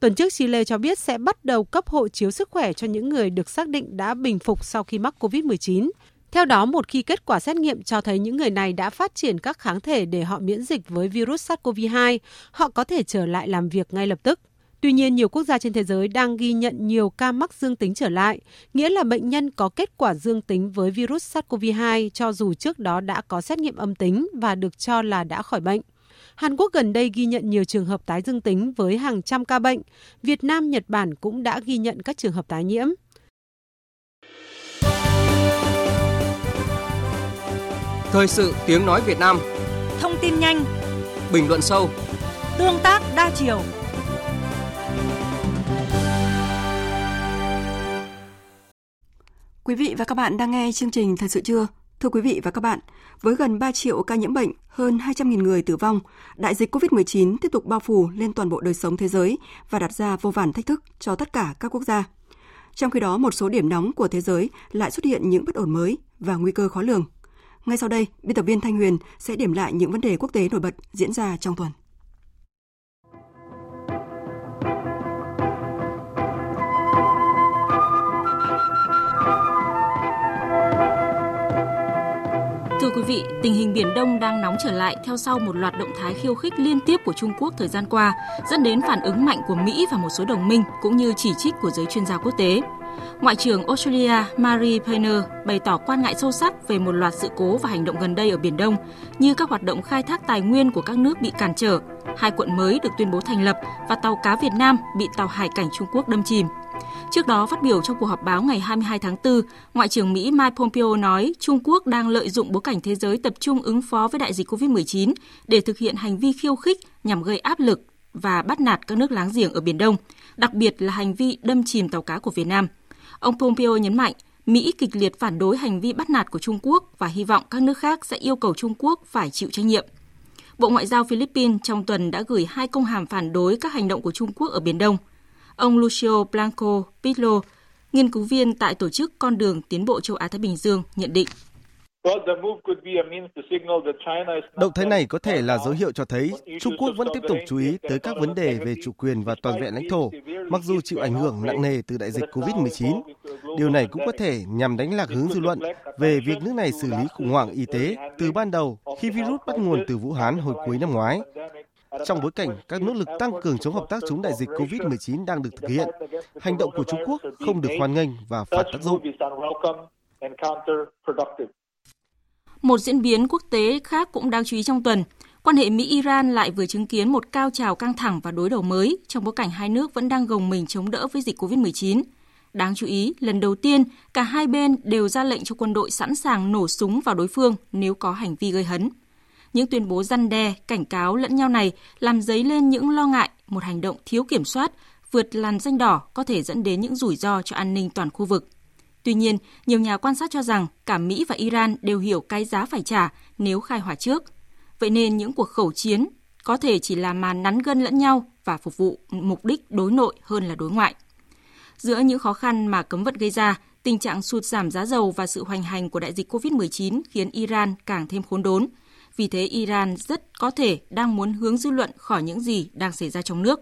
Tuần trước, Chile cho biết sẽ bắt đầu cấp hộ chiếu sức khỏe cho những người được xác định đã bình phục sau khi mắc cô vít mười chín. Theo đó, một khi kết quả xét nghiệm cho thấy những người này đã phát triển các kháng thể để họ miễn dịch với virus SARS-cô vê hai, họ có thể trở lại làm việc ngay lập tức. Tuy nhiên, nhiều quốc gia trên thế giới đang ghi nhận nhiều ca mắc dương tính trở lại, nghĩa là bệnh nhân có kết quả dương tính với virus SARS-cô vê hai cho dù trước đó đã có xét nghiệm âm tính và được cho là đã khỏi bệnh. Hàn Quốc gần đây ghi nhận nhiều trường hợp tái dương tính với hàng trăm ca bệnh. Việt Nam, Nhật Bản cũng đã ghi nhận các trường hợp tái nhiễm. Thời sự tiếng nói Việt Nam. Thông tin nhanh, bình luận sâu, tương tác đa chiều. Quý vị và các bạn đang nghe chương trình Thời sự trưa. Thưa quý vị và các bạn, với gần ba triệu ca nhiễm bệnh, hơn hai trăm nghìn người tử vong, đại dịch cô vít mười chín tiếp tục bao phủ lên toàn bộ đời sống thế giới và đặt ra vô vàn thách thức cho tất cả các quốc gia. Trong khi đó, một số điểm nóng của thế giới lại xuất hiện những bất ổn mới và nguy cơ khó lường. Ngay sau đây, biên tập viên Thanh Huyền sẽ điểm lại những vấn đề quốc tế nổi bật diễn ra trong tuần. Thưa quý vị, tình hình Biển Đông đang nóng trở lại theo sau một loạt động thái khiêu khích liên tiếp của Trung Quốc thời gian qua, dẫn đến phản ứng mạnh của Mỹ và một số đồng minh cũng như chỉ trích của giới chuyên gia quốc tế. Ngoại trưởng Australia Marie Penner bày tỏ quan ngại sâu sắc về một loạt sự cố và hành động gần đây ở Biển Đông, như các hoạt động khai thác tài nguyên của các nước bị cản trở, hai quận mới được tuyên bố thành lập và tàu cá Việt Nam bị tàu hải cảnh Trung Quốc đâm chìm. Trước đó, phát biểu trong cuộc họp báo ngày hai mươi hai tháng tư, Ngoại trưởng Mỹ Mike Pompeo nói Trung Quốc đang lợi dụng bối cảnh thế giới tập trung ứng phó với đại dịch cô vít mười chín để thực hiện hành vi khiêu khích nhằm gây áp lực và bắt nạt các nước láng giềng ở Biển Đông, đặc biệt là hành vi đâm chìm tàu cá của Việt Nam. Ông Pompeo nhấn mạnh, Mỹ kịch liệt phản đối hành vi bắt nạt của Trung Quốc và hy vọng các nước khác sẽ yêu cầu Trung Quốc phải chịu trách nhiệm. Bộ Ngoại giao Philippines trong tuần đã gửi hai công hàm phản đối các hành động của Trung Quốc ở Biển Đông. Ông Lucio Blanco Pilo, nghiên cứu viên tại tổ chức Con đường Tiến bộ Châu Á-Thái Bình Dương, nhận định. Động thái này có thể là dấu hiệu cho thấy Trung Quốc vẫn tiếp tục chú ý tới các vấn đề về chủ quyền và toàn vẹn lãnh thổ, mặc dù chịu ảnh hưởng nặng nề từ đại dịch cô vít mười chín. Điều này cũng có thể nhằm đánh lạc hướng dư luận về việc nước này xử lý khủng hoảng y tế từ ban đầu khi virus bắt nguồn từ Vũ Hán hồi cuối năm ngoái. Trong bối cảnh các nỗ lực tăng cường chống hợp tác chống đại dịch cô vít mười chín đang được thực hiện, hành động của Trung Quốc không được hoan nghênh và phản tác dụng. Một diễn biến quốc tế khác cũng đáng chú ý trong tuần, quan hệ Mỹ-Iran lại vừa chứng kiến một cao trào căng thẳng và đối đầu mới trong bối cảnh hai nước vẫn đang gồng mình chống đỡ với dịch cô vít mười chín. Đáng chú ý, lần đầu tiên, cả hai bên đều ra lệnh cho quân đội sẵn sàng nổ súng vào đối phương nếu có hành vi gây hấn. Những tuyên bố răn đe, cảnh cáo lẫn nhau này làm dấy lên những lo ngại một hành động thiếu kiểm soát, vượt làn ranh đỏ có thể dẫn đến những rủi ro cho an ninh toàn khu vực. Tuy nhiên, nhiều nhà quan sát cho rằng cả Mỹ và Iran đều hiểu cái giá phải trả nếu khai hỏa trước. Vậy nên những cuộc khẩu chiến có thể chỉ là màn nắn gân lẫn nhau và phục vụ mục đích đối nội hơn là đối ngoại. Giữa những khó khăn mà cấm vận gây ra, tình trạng sụt giảm giá dầu và sự hoành hành của đại dịch cô vít mười chín khiến Iran càng thêm khốn đốn. Vì thế, Iran rất có thể đang muốn hướng dư luận khỏi những gì đang xảy ra trong nước.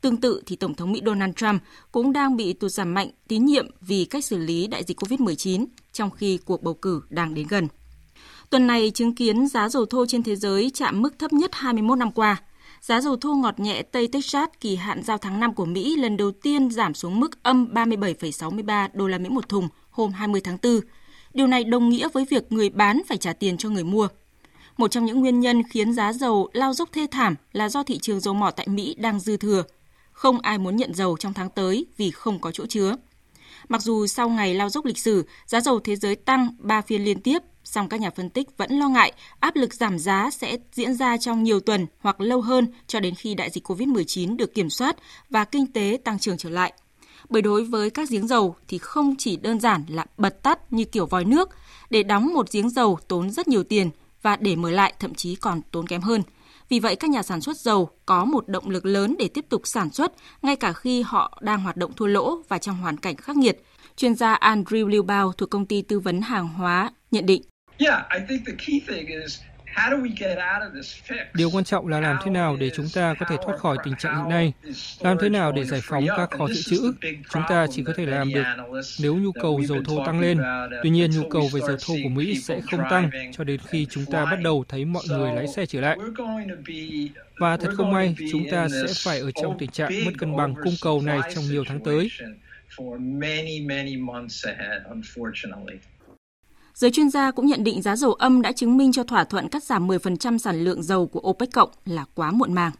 Tương tự thì Tổng thống Mỹ Donald Trump cũng đang bị tụt giảm mạnh tín nhiệm vì cách xử lý đại dịch cô vít mười chín trong khi cuộc bầu cử đang đến gần. Tuần này chứng kiến giá dầu thô trên thế giới chạm mức thấp nhất hai mươi mốt năm qua. Giá dầu thô ngọt nhẹ Tây Texas kỳ hạn giao tháng năm của Mỹ lần đầu tiên giảm xuống mức âm ba mươi bảy phẩy sáu ba đô la Mỹ một thùng hôm hai mươi tháng tư. Điều này đồng nghĩa với việc người bán phải trả tiền cho người mua. Một trong những nguyên nhân khiến giá dầu lao dốc thê thảm là do thị trường dầu mỏ tại Mỹ đang dư thừa. Không ai muốn nhận dầu trong tháng tới vì không có chỗ chứa. Mặc dù sau ngày lao dốc lịch sử, giá dầu thế giới tăng ba phiên liên tiếp Song các nhà phân tích vẫn lo ngại áp lực giảm giá sẽ diễn ra trong nhiều tuần hoặc lâu hơn cho đến khi đại dịch covid mười chín được kiểm soát và kinh tế tăng trưởng trở lại. Bởi đối với các giếng dầu thì không chỉ đơn giản là bật tắt như kiểu vòi nước. Để đóng một giếng dầu tốn rất nhiều tiền và để mở lại thậm chí còn tốn kém hơn. Vì vậy, các nhà sản xuất dầu có một động lực lớn để tiếp tục sản xuất ngay cả khi họ đang hoạt động thua lỗ và trong hoàn cảnh khắc nghiệt. Chuyên gia Andrew Liubao thuộc công ty tư vấn hàng hóa nhận định. Điều quan trọng là làm thế nào để chúng ta có thể thoát khỏi tình trạng hiện nay, làm thế nào để giải phóng các kho dự trữ. Chúng ta chỉ có thể làm được nếu nhu cầu dầu thô tăng lên. Tuy nhiên, nhu cầu về dầu thô của Mỹ sẽ không tăng cho đến khi chúng ta bắt đầu thấy mọi người lái xe trở lại. Và thật không may, chúng ta sẽ phải ở trong tình trạng mất cân bằng cung cầu này trong nhiều tháng tới. Giới chuyên gia cũng nhận định giá dầu âm đã chứng minh cho thỏa thuận cắt giảm mười phần trăm sản lượng dầu của OPEC cộng là quá muộn màng.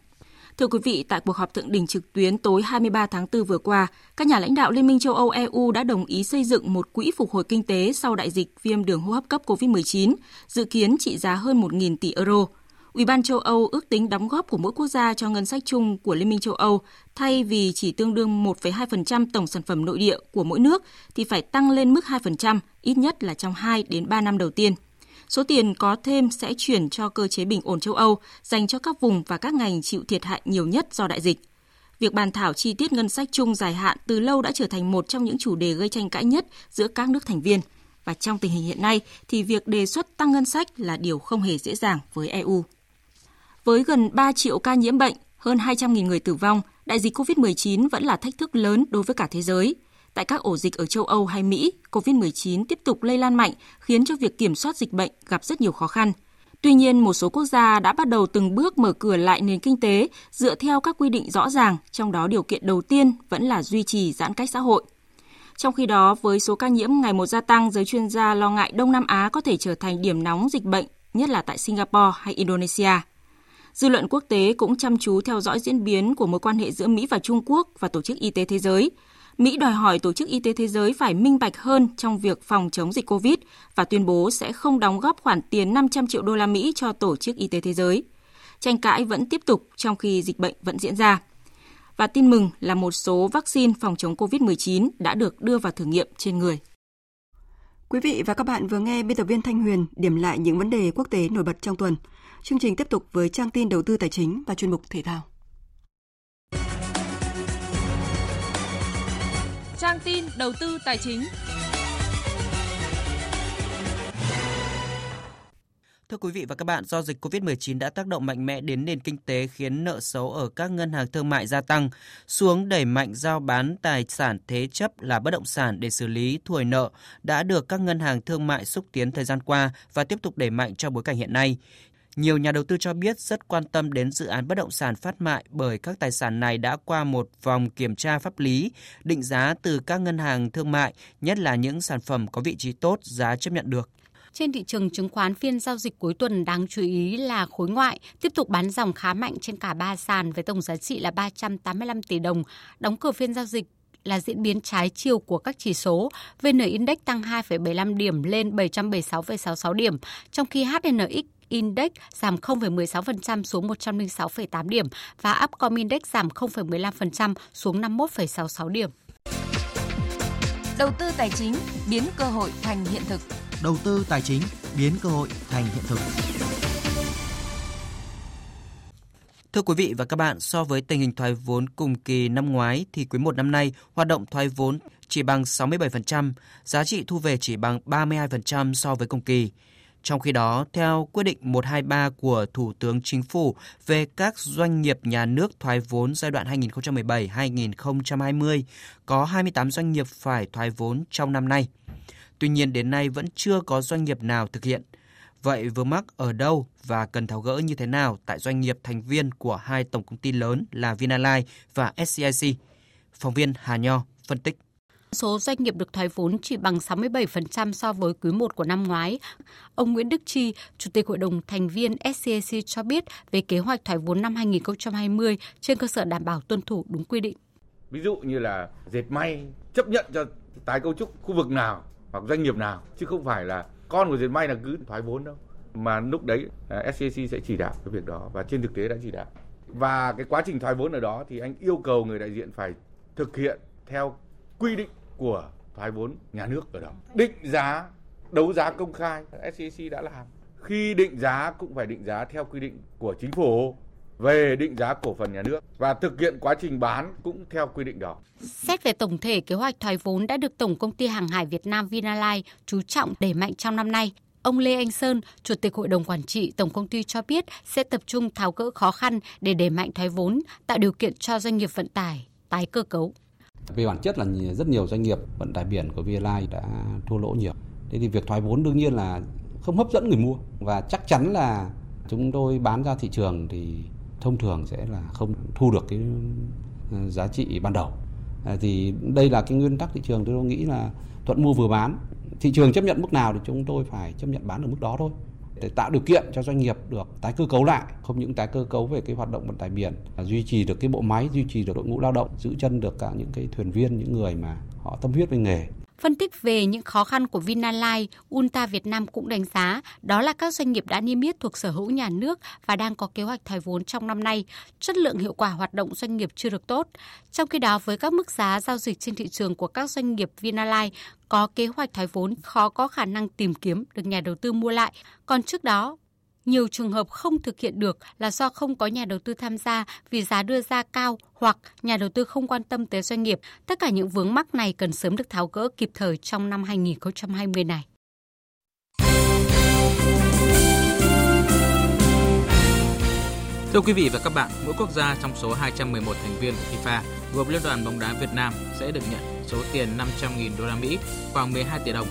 Thưa quý vị, tại cuộc họp thượng đỉnh trực tuyến tối hai mươi ba tháng tư vừa qua, các nhà lãnh đạo Liên minh châu Âu E U đã đồng ý xây dựng một quỹ phục hồi kinh tế sau đại dịch viêm đường hô hấp cấp covid mười chín, dự kiến trị giá hơn một nghìn tỷ euro. Ủy ban châu Âu ước tính đóng góp của mỗi quốc gia cho ngân sách chung của Liên minh châu Âu thay vì chỉ tương đương một phẩy hai phần trăm tổng sản phẩm nội địa của mỗi nước thì phải tăng lên mức hai phần trăm, ít nhất là trong hai đến ba năm đầu tiên. Số tiền có thêm sẽ chuyển cho cơ chế bình ổn châu Âu dành cho các vùng và các ngành chịu thiệt hại nhiều nhất do đại dịch. Việc bàn thảo chi tiết ngân sách chung dài hạn từ lâu đã trở thành một trong những chủ đề gây tranh cãi nhất giữa các nước thành viên. Và trong tình hình hiện nay thì việc đề xuất tăng ngân sách là điều không hề dễ dàng với E U. Với gần ba triệu ca nhiễm bệnh, hơn hai trăm nghìn người tử vong, đại dịch covid mười chín vẫn là thách thức lớn đối với cả thế giới. Tại các ổ dịch ở châu Âu hay Mỹ, covid mười chín tiếp tục lây lan mạnh, khiến cho việc kiểm soát dịch bệnh gặp rất nhiều khó khăn. Tuy nhiên, một số quốc gia đã bắt đầu từng bước mở cửa lại nền kinh tế dựa theo các quy định rõ ràng, trong đó điều kiện đầu tiên vẫn là duy trì giãn cách xã hội. Trong khi đó, với số ca nhiễm ngày một gia tăng, giới chuyên gia lo ngại Đông Nam Á có thể trở thành điểm nóng dịch bệnh, nhất là tại Singapore hay Indonesia. Dư luận quốc tế cũng chăm chú theo dõi diễn biến của mối quan hệ giữa Mỹ và Trung Quốc và Tổ chức Y tế Thế giới. Mỹ đòi hỏi Tổ chức Y tế Thế giới phải minh bạch hơn trong việc phòng chống dịch COVID và tuyên bố sẽ không đóng góp khoản tiền năm trăm triệu đô la Mỹ cho Tổ chức Y tế Thế giới. Tranh cãi vẫn tiếp tục trong khi dịch bệnh vẫn diễn ra. Và tin mừng là một số vaccine phòng chống covid mười chín đã được đưa vào thử nghiệm trên người. Quý vị và các bạn vừa nghe biên tập viên Thanh Huyền điểm lại những vấn đề quốc tế nổi bật trong tuần. Chương trình tiếp tục với trang tin đầu tư tài chính và chuyên mục thể thao. Trang tin đầu tư tài chính. Thưa quý vị và các bạn, do dịch covid mười chín đã tác động mạnh mẽ đến nền kinh tế khiến nợ xấu ở các ngân hàng thương mại gia tăng, xuống đẩy mạnh giao bán tài sản thế chấp là bất động sản để xử lý thuồi nợ đã được các ngân hàng thương mại xúc tiến thời gian qua và tiếp tục đẩy mạnh trong bối cảnh hiện nay. Nhiều nhà đầu tư cho biết rất quan tâm đến dự án bất động sản phát mại bởi các tài sản này đã qua một vòng kiểm tra pháp lý, định giá từ các ngân hàng thương mại, nhất là những sản phẩm có vị trí tốt, giá chấp nhận được. Trên thị trường chứng khoán, phiên giao dịch cuối tuần đáng chú ý là khối ngoại tiếp tục bán dòng khá mạnh trên cả ba sàn với tổng giá trị là ba trăm tám mươi lăm tỷ đồng, đóng cửa phiên giao dịch là diễn biến trái chiều của các chỉ số. vê en Index tăng hai phẩy bảy mươi lăm điểm lên bảy trăm bảy mươi sáu phẩy sáu mươi sáu điểm, trong khi hát en ích Index giảm không phẩy mười sáu phần trăm xuống một trăm lẻ sáu phẩy tám điểm và Upcom Index giảm không phẩy mười lăm phần trăm xuống năm mươi mốt phẩy sáu mươi sáu điểm. Đầu tư tài chính biến cơ hội thành hiện thực. Đầu tư tài chính biến cơ hội thành hiện thực. Thưa quý vị và các bạn, so với tình hình thoái vốn cùng kỳ năm ngoái thì quý một năm nay hoạt động thoái vốn chỉ bằng sáu mươi bảy phần trăm, giá trị thu về chỉ bằng ba mươi hai phần trăm so với cùng kỳ. Trong khi đó, theo quyết định một trăm hai mươi ba của Thủ tướng Chính phủ về các doanh nghiệp nhà nước thoái vốn giai đoạn hai nghìn không trăm mười bảy đến hai nghìn không trăm hai mươi, có hai mươi tám doanh nghiệp phải thoái vốn trong năm nay. Tuy nhiên, đến nay vẫn chưa có doanh nghiệp nào thực hiện. Vậy vướng mắc ở đâu và cần tháo gỡ như thế nào tại doanh nghiệp thành viên của hai tổng công ty lớn là Vinalines và ét xê i xê? Phóng viên Hà Nho phân tích. Số doanh nghiệp được thoái vốn chỉ bằng sáu mươi bảy phần trăm so với quý một của năm ngoái. Ông Nguyễn Đức Chi, Chủ tịch Hội đồng thành viên ét xê i xê cho biết về kế hoạch thoái vốn năm hai nghìn không trăm hai mươi trên cơ sở đảm bảo tuân thủ đúng quy định. Ví dụ như là dệt may chấp nhận cho tái cấu trúc khu vực nào hoặc doanh nghiệp nào, chứ không phải là con của dệt may là cứ thoái vốn đâu. Mà lúc đấy ét xê xê sẽ chỉ đạo cái việc đó, và trên thực tế đã chỉ đạo. Và cái quá trình thoái vốn ở đó thì anh yêu cầu người đại diện phải thực hiện theo quy định của thoái vốn nhà nước ở đó. Định giá, đấu giá công khai, ét xê xê đã làm. Khi định giá cũng phải định giá theo quy định của chính phủ về định giá cổ phần nhà nước, và thực hiện quá trình bán cũng theo quy định đó. Xét về tổng thể, kế hoạch thoái vốn đã được Tổng Công ty Hàng hải Việt Nam Vinalines chú trọng đẩy mạnh trong năm nay. Ông Lê Anh Sơn, Chủ tịch Hội đồng Quản trị Tổng Công ty cho biết sẽ tập trung tháo gỡ khó khăn để đẩy mạnh thoái vốn, tạo điều kiện cho doanh nghiệp vận tải tái cơ cấu. Về bản chất là rất nhiều doanh nghiệp vận tải biển của Vinalines đã thua lỗ nhiều. Thế thì việc thoái vốn đương nhiên là không hấp dẫn người mua, và chắc chắn là chúng tôi bán ra thị trường thì thông thường sẽ là không thu được cái giá trị ban đầu. À, thì đây là cái nguyên tắc thị trường, tôi nghĩ là thuận mua vừa bán. Thị trường chấp nhận mức nào thì chúng tôi phải chấp nhận bán ở mức đó thôi, để tạo điều kiện cho doanh nghiệp được tái cơ cấu lại, không những tái cơ cấu về cái hoạt động vận tải biển, duy trì được cái bộ máy, duy trì được đội ngũ lao động, giữ chân được cả những cái thuyền viên, những người mà họ tâm huyết với nghề. Phân tích về những khó khăn của Vinalines, Unta Việt Nam cũng đánh giá đó là các doanh nghiệp đã niêm yết thuộc sở hữu nhà nước và đang có kế hoạch thoái vốn trong năm nay, chất lượng hiệu quả hoạt động doanh nghiệp chưa được tốt. Trong khi đó, với các mức giá giao dịch trên thị trường của các doanh nghiệp Vinalines có kế hoạch thoái vốn khó có khả năng tìm kiếm được nhà đầu tư mua lại. Còn trước đó, nhiều trường hợp không thực hiện được là do không có nhà đầu tư tham gia vì giá đưa ra cao hoặc nhà đầu tư không quan tâm tới doanh nghiệp. Tất cả những vướng mắc này cần sớm được tháo gỡ kịp thời trong năm hai không hai không này. Thưa quý vị và các bạn, mỗi quốc gia trong số hai trăm mười một thành viên của FIFA gồm Liên đoàn bóng đá Việt Nam sẽ được nhận số tiền năm trăm nghìn đô la Mỹ, khoảng mười hai tỷ đồng.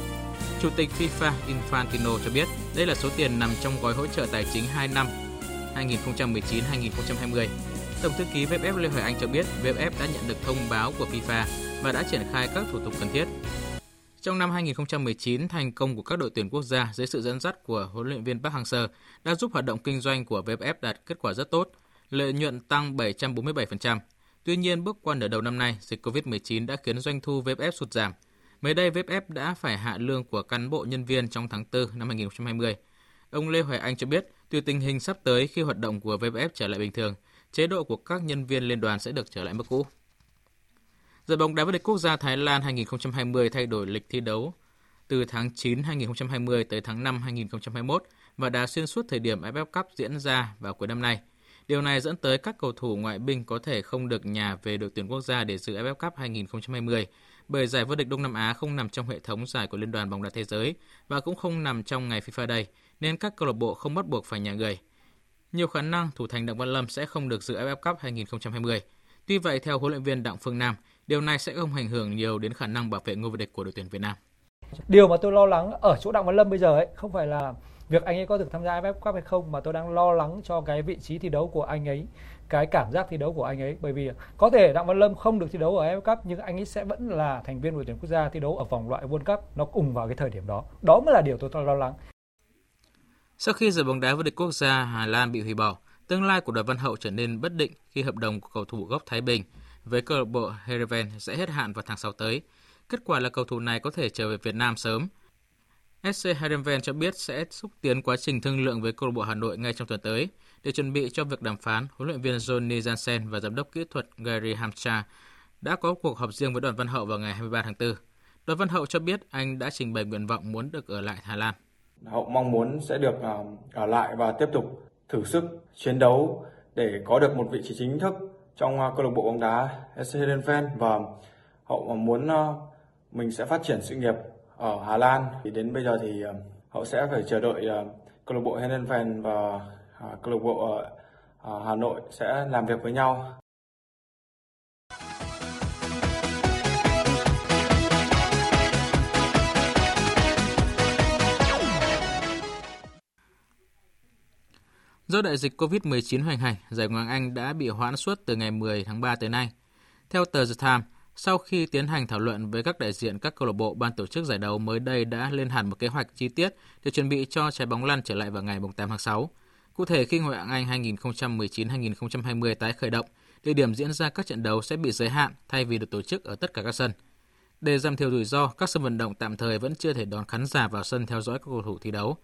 Chủ tịch FIFA Infantino cho biết đây là số tiền nằm trong gói hỗ trợ tài chính hai năm hai nghìn không trăm mười chín đến hai nghìn không trăm hai mươi. Tổng thư ký vê ép ép Lê Hoài Anh cho biết vê ép ép đã nhận được thông báo của FIFA và đã triển khai các thủ tục cần thiết. Trong năm hai nghìn không trăm mười chín, thành công của các đội tuyển quốc gia dưới sự dẫn dắt của huấn luyện viên Park Hang-seo đã giúp hoạt động kinh doanh của vê ép ép đạt kết quả rất tốt, lợi nhuận tăng bảy trăm bốn mươi bảy phần trăm. Tuy nhiên, bước qua nửa đầu năm nay, dịch covid mười chín đã khiến doanh thu vê ép ép sụt giảm. Mới đây, vê ép ép đã phải hạ lương của cán bộ nhân viên trong tháng tư năm hai nghìn không trăm hai mươi. Ông Lê Hoài Anh cho biết, tùy tình hình sắp tới khi hoạt động của vê ép ép trở lại bình thường, chế độ của các nhân viên liên đoàn sẽ được trở lại mức cũ. Giải bóng đá vô địch quốc gia Thái Lan hai nghìn không trăm hai mươi thay đổi lịch thi đấu từ tháng chín năm hai nghìn không trăm hai mươi tới tháng năm năm hai nghìn không trăm hai mươi mốt và đã xuyên suốt thời điểm ép ép Cup diễn ra vào cuối năm nay. Điều này dẫn tới các cầu thủ ngoại binh có thể không được nhà về đội tuyển quốc gia để dự ép ép Cup hai nghìn không trăm hai mươi. Bởi giải vô địch Đông Nam Á không nằm trong hệ thống giải của Liên đoàn bóng đá thế giới và cũng không nằm trong ngày FIFA Day, nên các câu lạc bộ không bắt buộc phải nhả người. Nhiều khả năng thủ thành Đặng Văn Lâm sẽ không được dự ép ép Cup hai nghìn không trăm hai mươi. Tuy vậy, theo huấn luyện viên Đặng Phương Nam, điều này sẽ không ảnh hưởng nhiều đến khả năng bảo vệ ngôi vô địch của đội tuyển Việt Nam. Điều mà tôi lo lắng ở chỗ Đặng Văn Lâm bây giờ ấy không phải là việc anh ấy có được tham gia ép ép Cup hay không, mà tôi đang lo lắng cho cái vị trí thi đấu của anh ấy, cái cảm giác thi đấu của anh ấy. Bởi vì có thể Đặng Văn Lâm không được thi đấu ở ép ép Cup, nhưng anh ấy sẽ vẫn là thành viên đội tuyển quốc gia thi đấu ở vòng loại World Cup, nó cùng vào cái thời điểm đó. Đó mới là điều tôi lo lắng. Sau khi giải bóng đá vô địch quốc gia Hà Lan bị hủy bỏ, tương lai của Đoàn Văn Hậu trở nên bất định khi hợp đồng của cầu thủ gốc Thái Bình với câu lạc bộ Heerenveen sẽ hết hạn vào tháng sáu tới. Kết quả là cầu thủ này có thể trở về Việt Nam sớm. ép xê Heerenveen cho biết sẽ xúc tiến quá trình thương lượng với câu lạc bộ Hà Nội ngay trong tuần tới. Để chuẩn bị cho việc đàm phán, huấn luyện viên Johnny Jansen và giám đốc kỹ thuật Gary Hamstra đã có cuộc họp riêng với Đoàn Văn Hậu vào ngày hai mươi ba tháng tư. Đoàn Văn Hậu cho biết anh đã trình bày nguyện vọng muốn được ở lại Hà Lan. Hậu mong muốn sẽ được ở lại và tiếp tục thử sức chiến đấu để có được một vị trí chính thức trong câu lạc bộ bóng đá ép xê Heerenveen, và Hậu muốn mình sẽ phát triển sự nghiệp ở Hà Lan. Thì đến bây giờ thì Hậu sẽ phải chờ đợi câu lạc bộ Heerenveen và câu lạc bộ Hà Nội sẽ làm việc với nhau. Do đại dịch covid mười chín hoành hành, giải Ngoại hạng Anh đã bị hoãn suốt từ ngày mười tháng ba tới nay. Theo tờ The Times, sau khi tiến hành thảo luận với các đại diện các câu lạc bộ, ban tổ chức giải đấu mới đây đã lên hẳn một kế hoạch chi tiết để chuẩn bị cho trái bóng lăn trở lại vào ngày tám tháng sáu. Cụ thể, khi Ngoại hạng Anh hai nghìn không trăm mười chín đến hai nghìn không trăm hai mươi tái khởi động, địa điểm diễn ra các trận đấu sẽ bị giới hạn thay vì được tổ chức ở tất cả các sân. Để giảm thiểu rủi ro, các sân vận động tạm thời vẫn chưa thể đón khán giả vào sân theo dõi các cầu thủ thi đấu.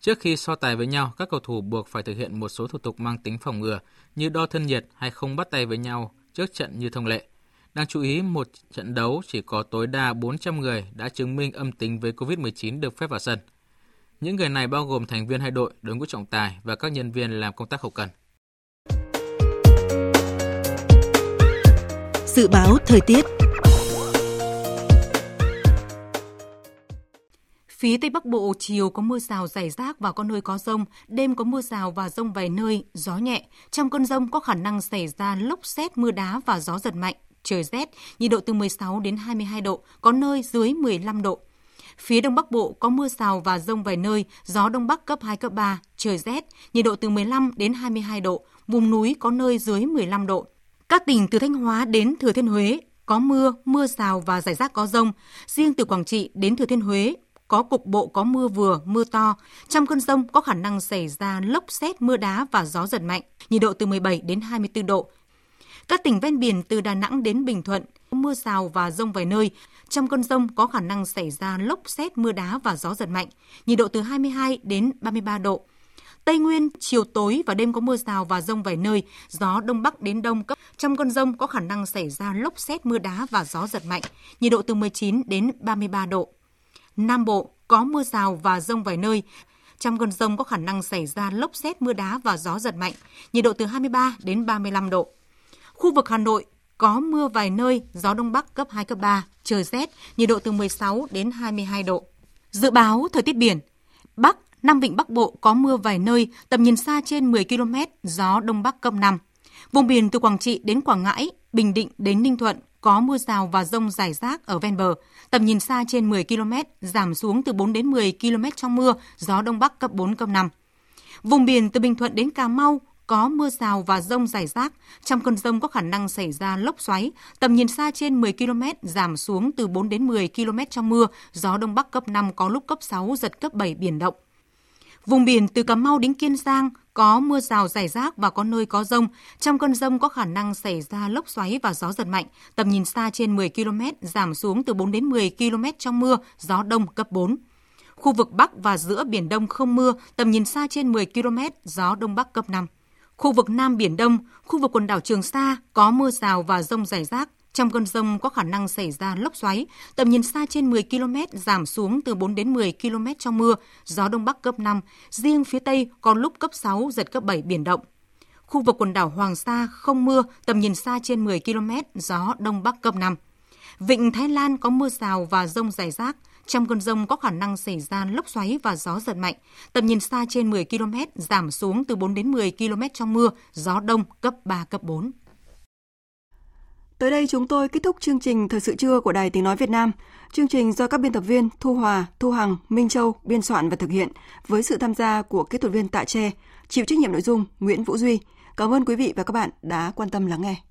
Trước khi so tài với nhau, các cầu thủ buộc phải thực hiện một số thủ tục mang tính phòng ngừa như đo thân nhiệt hay không bắt tay với nhau trước trận như thông lệ. Đáng chú ý, một trận đấu chỉ có tối đa bốn trăm người đã chứng minh âm tính với covid mười chín được phép vào sân. Những người này bao gồm thành viên hai đội, đội ngũ trọng tài và các nhân viên làm công tác hậu cần. Dự báo thời tiết. Phía Tây Bắc Bộ chiều có mưa rào rải rác và có nơi có dông, đêm có mưa rào và dông vài nơi, gió nhẹ. Trong cơn dông có khả năng xảy ra lốc sét, mưa đá và gió giật mạnh, trời rét, nhiệt độ từ mười sáu đến hai mươi hai độ, có nơi dưới mười lăm độ. Phía Đông Bắc Bộ có mưa rào và dông vài nơi, gió Đông Bắc cấp hai, cấp ba, trời rét, nhiệt độ từ mười lăm đến hai mươi hai độ, vùng núi có nơi dưới mười lăm độ. Các tỉnh từ Thanh Hóa đến Thừa Thiên Huế có mưa, mưa rào và rải rác có dông, riêng từ Quảng Trị đến Thừa Thiên Huế có cục bộ có mưa vừa, mưa to. Trong cơn dông có khả năng xảy ra lốc sét, mưa đá và gió giật mạnh, nhiệt độ từ mười bảy đến hai mươi tư độ. Các tỉnh ven biển từ Đà Nẵng đến Bình Thuận có mưa rào và dông vài nơi. Trong cơn dông có khả năng xảy ra lốc sét, mưa đá và gió giật mạnh, nhiệt độ từ hai mươi hai đến ba mươi ba độ. Tây Nguyên, chiều tối và đêm có mưa rào và dông vài nơi, gió Đông Bắc đến Đông cấp. Trong cơn dông có khả năng xảy ra lốc sét, mưa đá và gió giật mạnh, nhiệt độ từ mười chín đến ba mươi ba độ. Nam Bộ có mưa rào và dông vài nơi. Trong cơn dông có khả năng xảy ra lốc sét, mưa đá và gió giật mạnh, nhiệt độ từ hai mươi ba đến ba mươi lăm độ. Khu vực Hà Nội có mưa vài nơi, gió Đông Bắc cấp hai, cấp ba, trời rét, nhiệt độ từ mười sáu đến hai mươi hai độ. Dự báo thời tiết biển. Bắc, Nam Vịnh Bắc Bộ có mưa vài nơi, tầm nhìn xa trên mười ki lô mét, gió Đông Bắc cấp năm. Vùng biển từ Quảng Trị đến Quảng Ngãi, Bình Định đến Ninh Thuận có mưa rào và dông rải rác ở ven bờ, tầm nhìn xa trên mười ki lô mét, giảm xuống từ bốn đến mười ki lô mét trong mưa, gió Đông Bắc cấp bốn, cấp năm. Vùng biển từ Bình Thuận đến Cà Mau có mưa rào và dông rải rác, trong cơn dông có khả năng xảy ra lốc xoáy, tầm nhìn xa trên mười ki lô mét, giảm xuống từ bốn đến mười ki lô mét trong mưa, gió Đông Bắc cấp năm, có lúc cấp sáu, giật cấp bảy, biển động. Vùng biển từ Cà Mau đến Kiên Giang có mưa rào rải rác và có nơi có dông, trong cơn dông có khả năng xảy ra lốc xoáy và gió giật mạnh, tầm nhìn xa trên mười ki lô mét, giảm xuống từ bốn đến mười ki lô mét trong mưa, gió Đông cấp bốn. Khu vực Bắc và giữa Biển Đông không mưa, tầm nhìn xa trên mười ki lô mét, gió Đông Bắc cấp năm. Khu vực Nam Biển Đông, khu vực quần đảo Trường Sa có mưa rào và dông rải rác. Trong cơn dông có khả năng xảy ra lốc xoáy, tầm nhìn xa trên mười ki lô mét, giảm xuống từ bốn đến mười ki lô mét trong mưa, gió Đông Bắc cấp năm, riêng phía Tây có lúc cấp sáu, giật cấp bảy, biển động. Khu vực quần đảo Hoàng Sa không mưa, tầm nhìn xa trên mười ki lô mét, gió Đông Bắc cấp năm. Vịnh Thái Lan có mưa rào và dông rải rác, trong cơn dông có khả năng xảy ra lốc xoáy và gió giật mạnh, tầm nhìn xa trên mười ki lô mét, giảm xuống từ bốn đến mười ki lô mét trong mưa, gió Đông cấp ba, cấp bốn. Tới đây chúng tôi kết thúc chương trình Thời sự trưa của Đài Tiếng Nói Việt Nam. Chương trình do các biên tập viên Thu Hòa, Thu Hằng, Minh Châu biên soạn và thực hiện với sự tham gia của kỹ thuật viên Tạ Tre, chịu trách nhiệm nội dung Nguyễn Vũ Duy. Cảm ơn quý vị và các bạn đã quan tâm lắng nghe.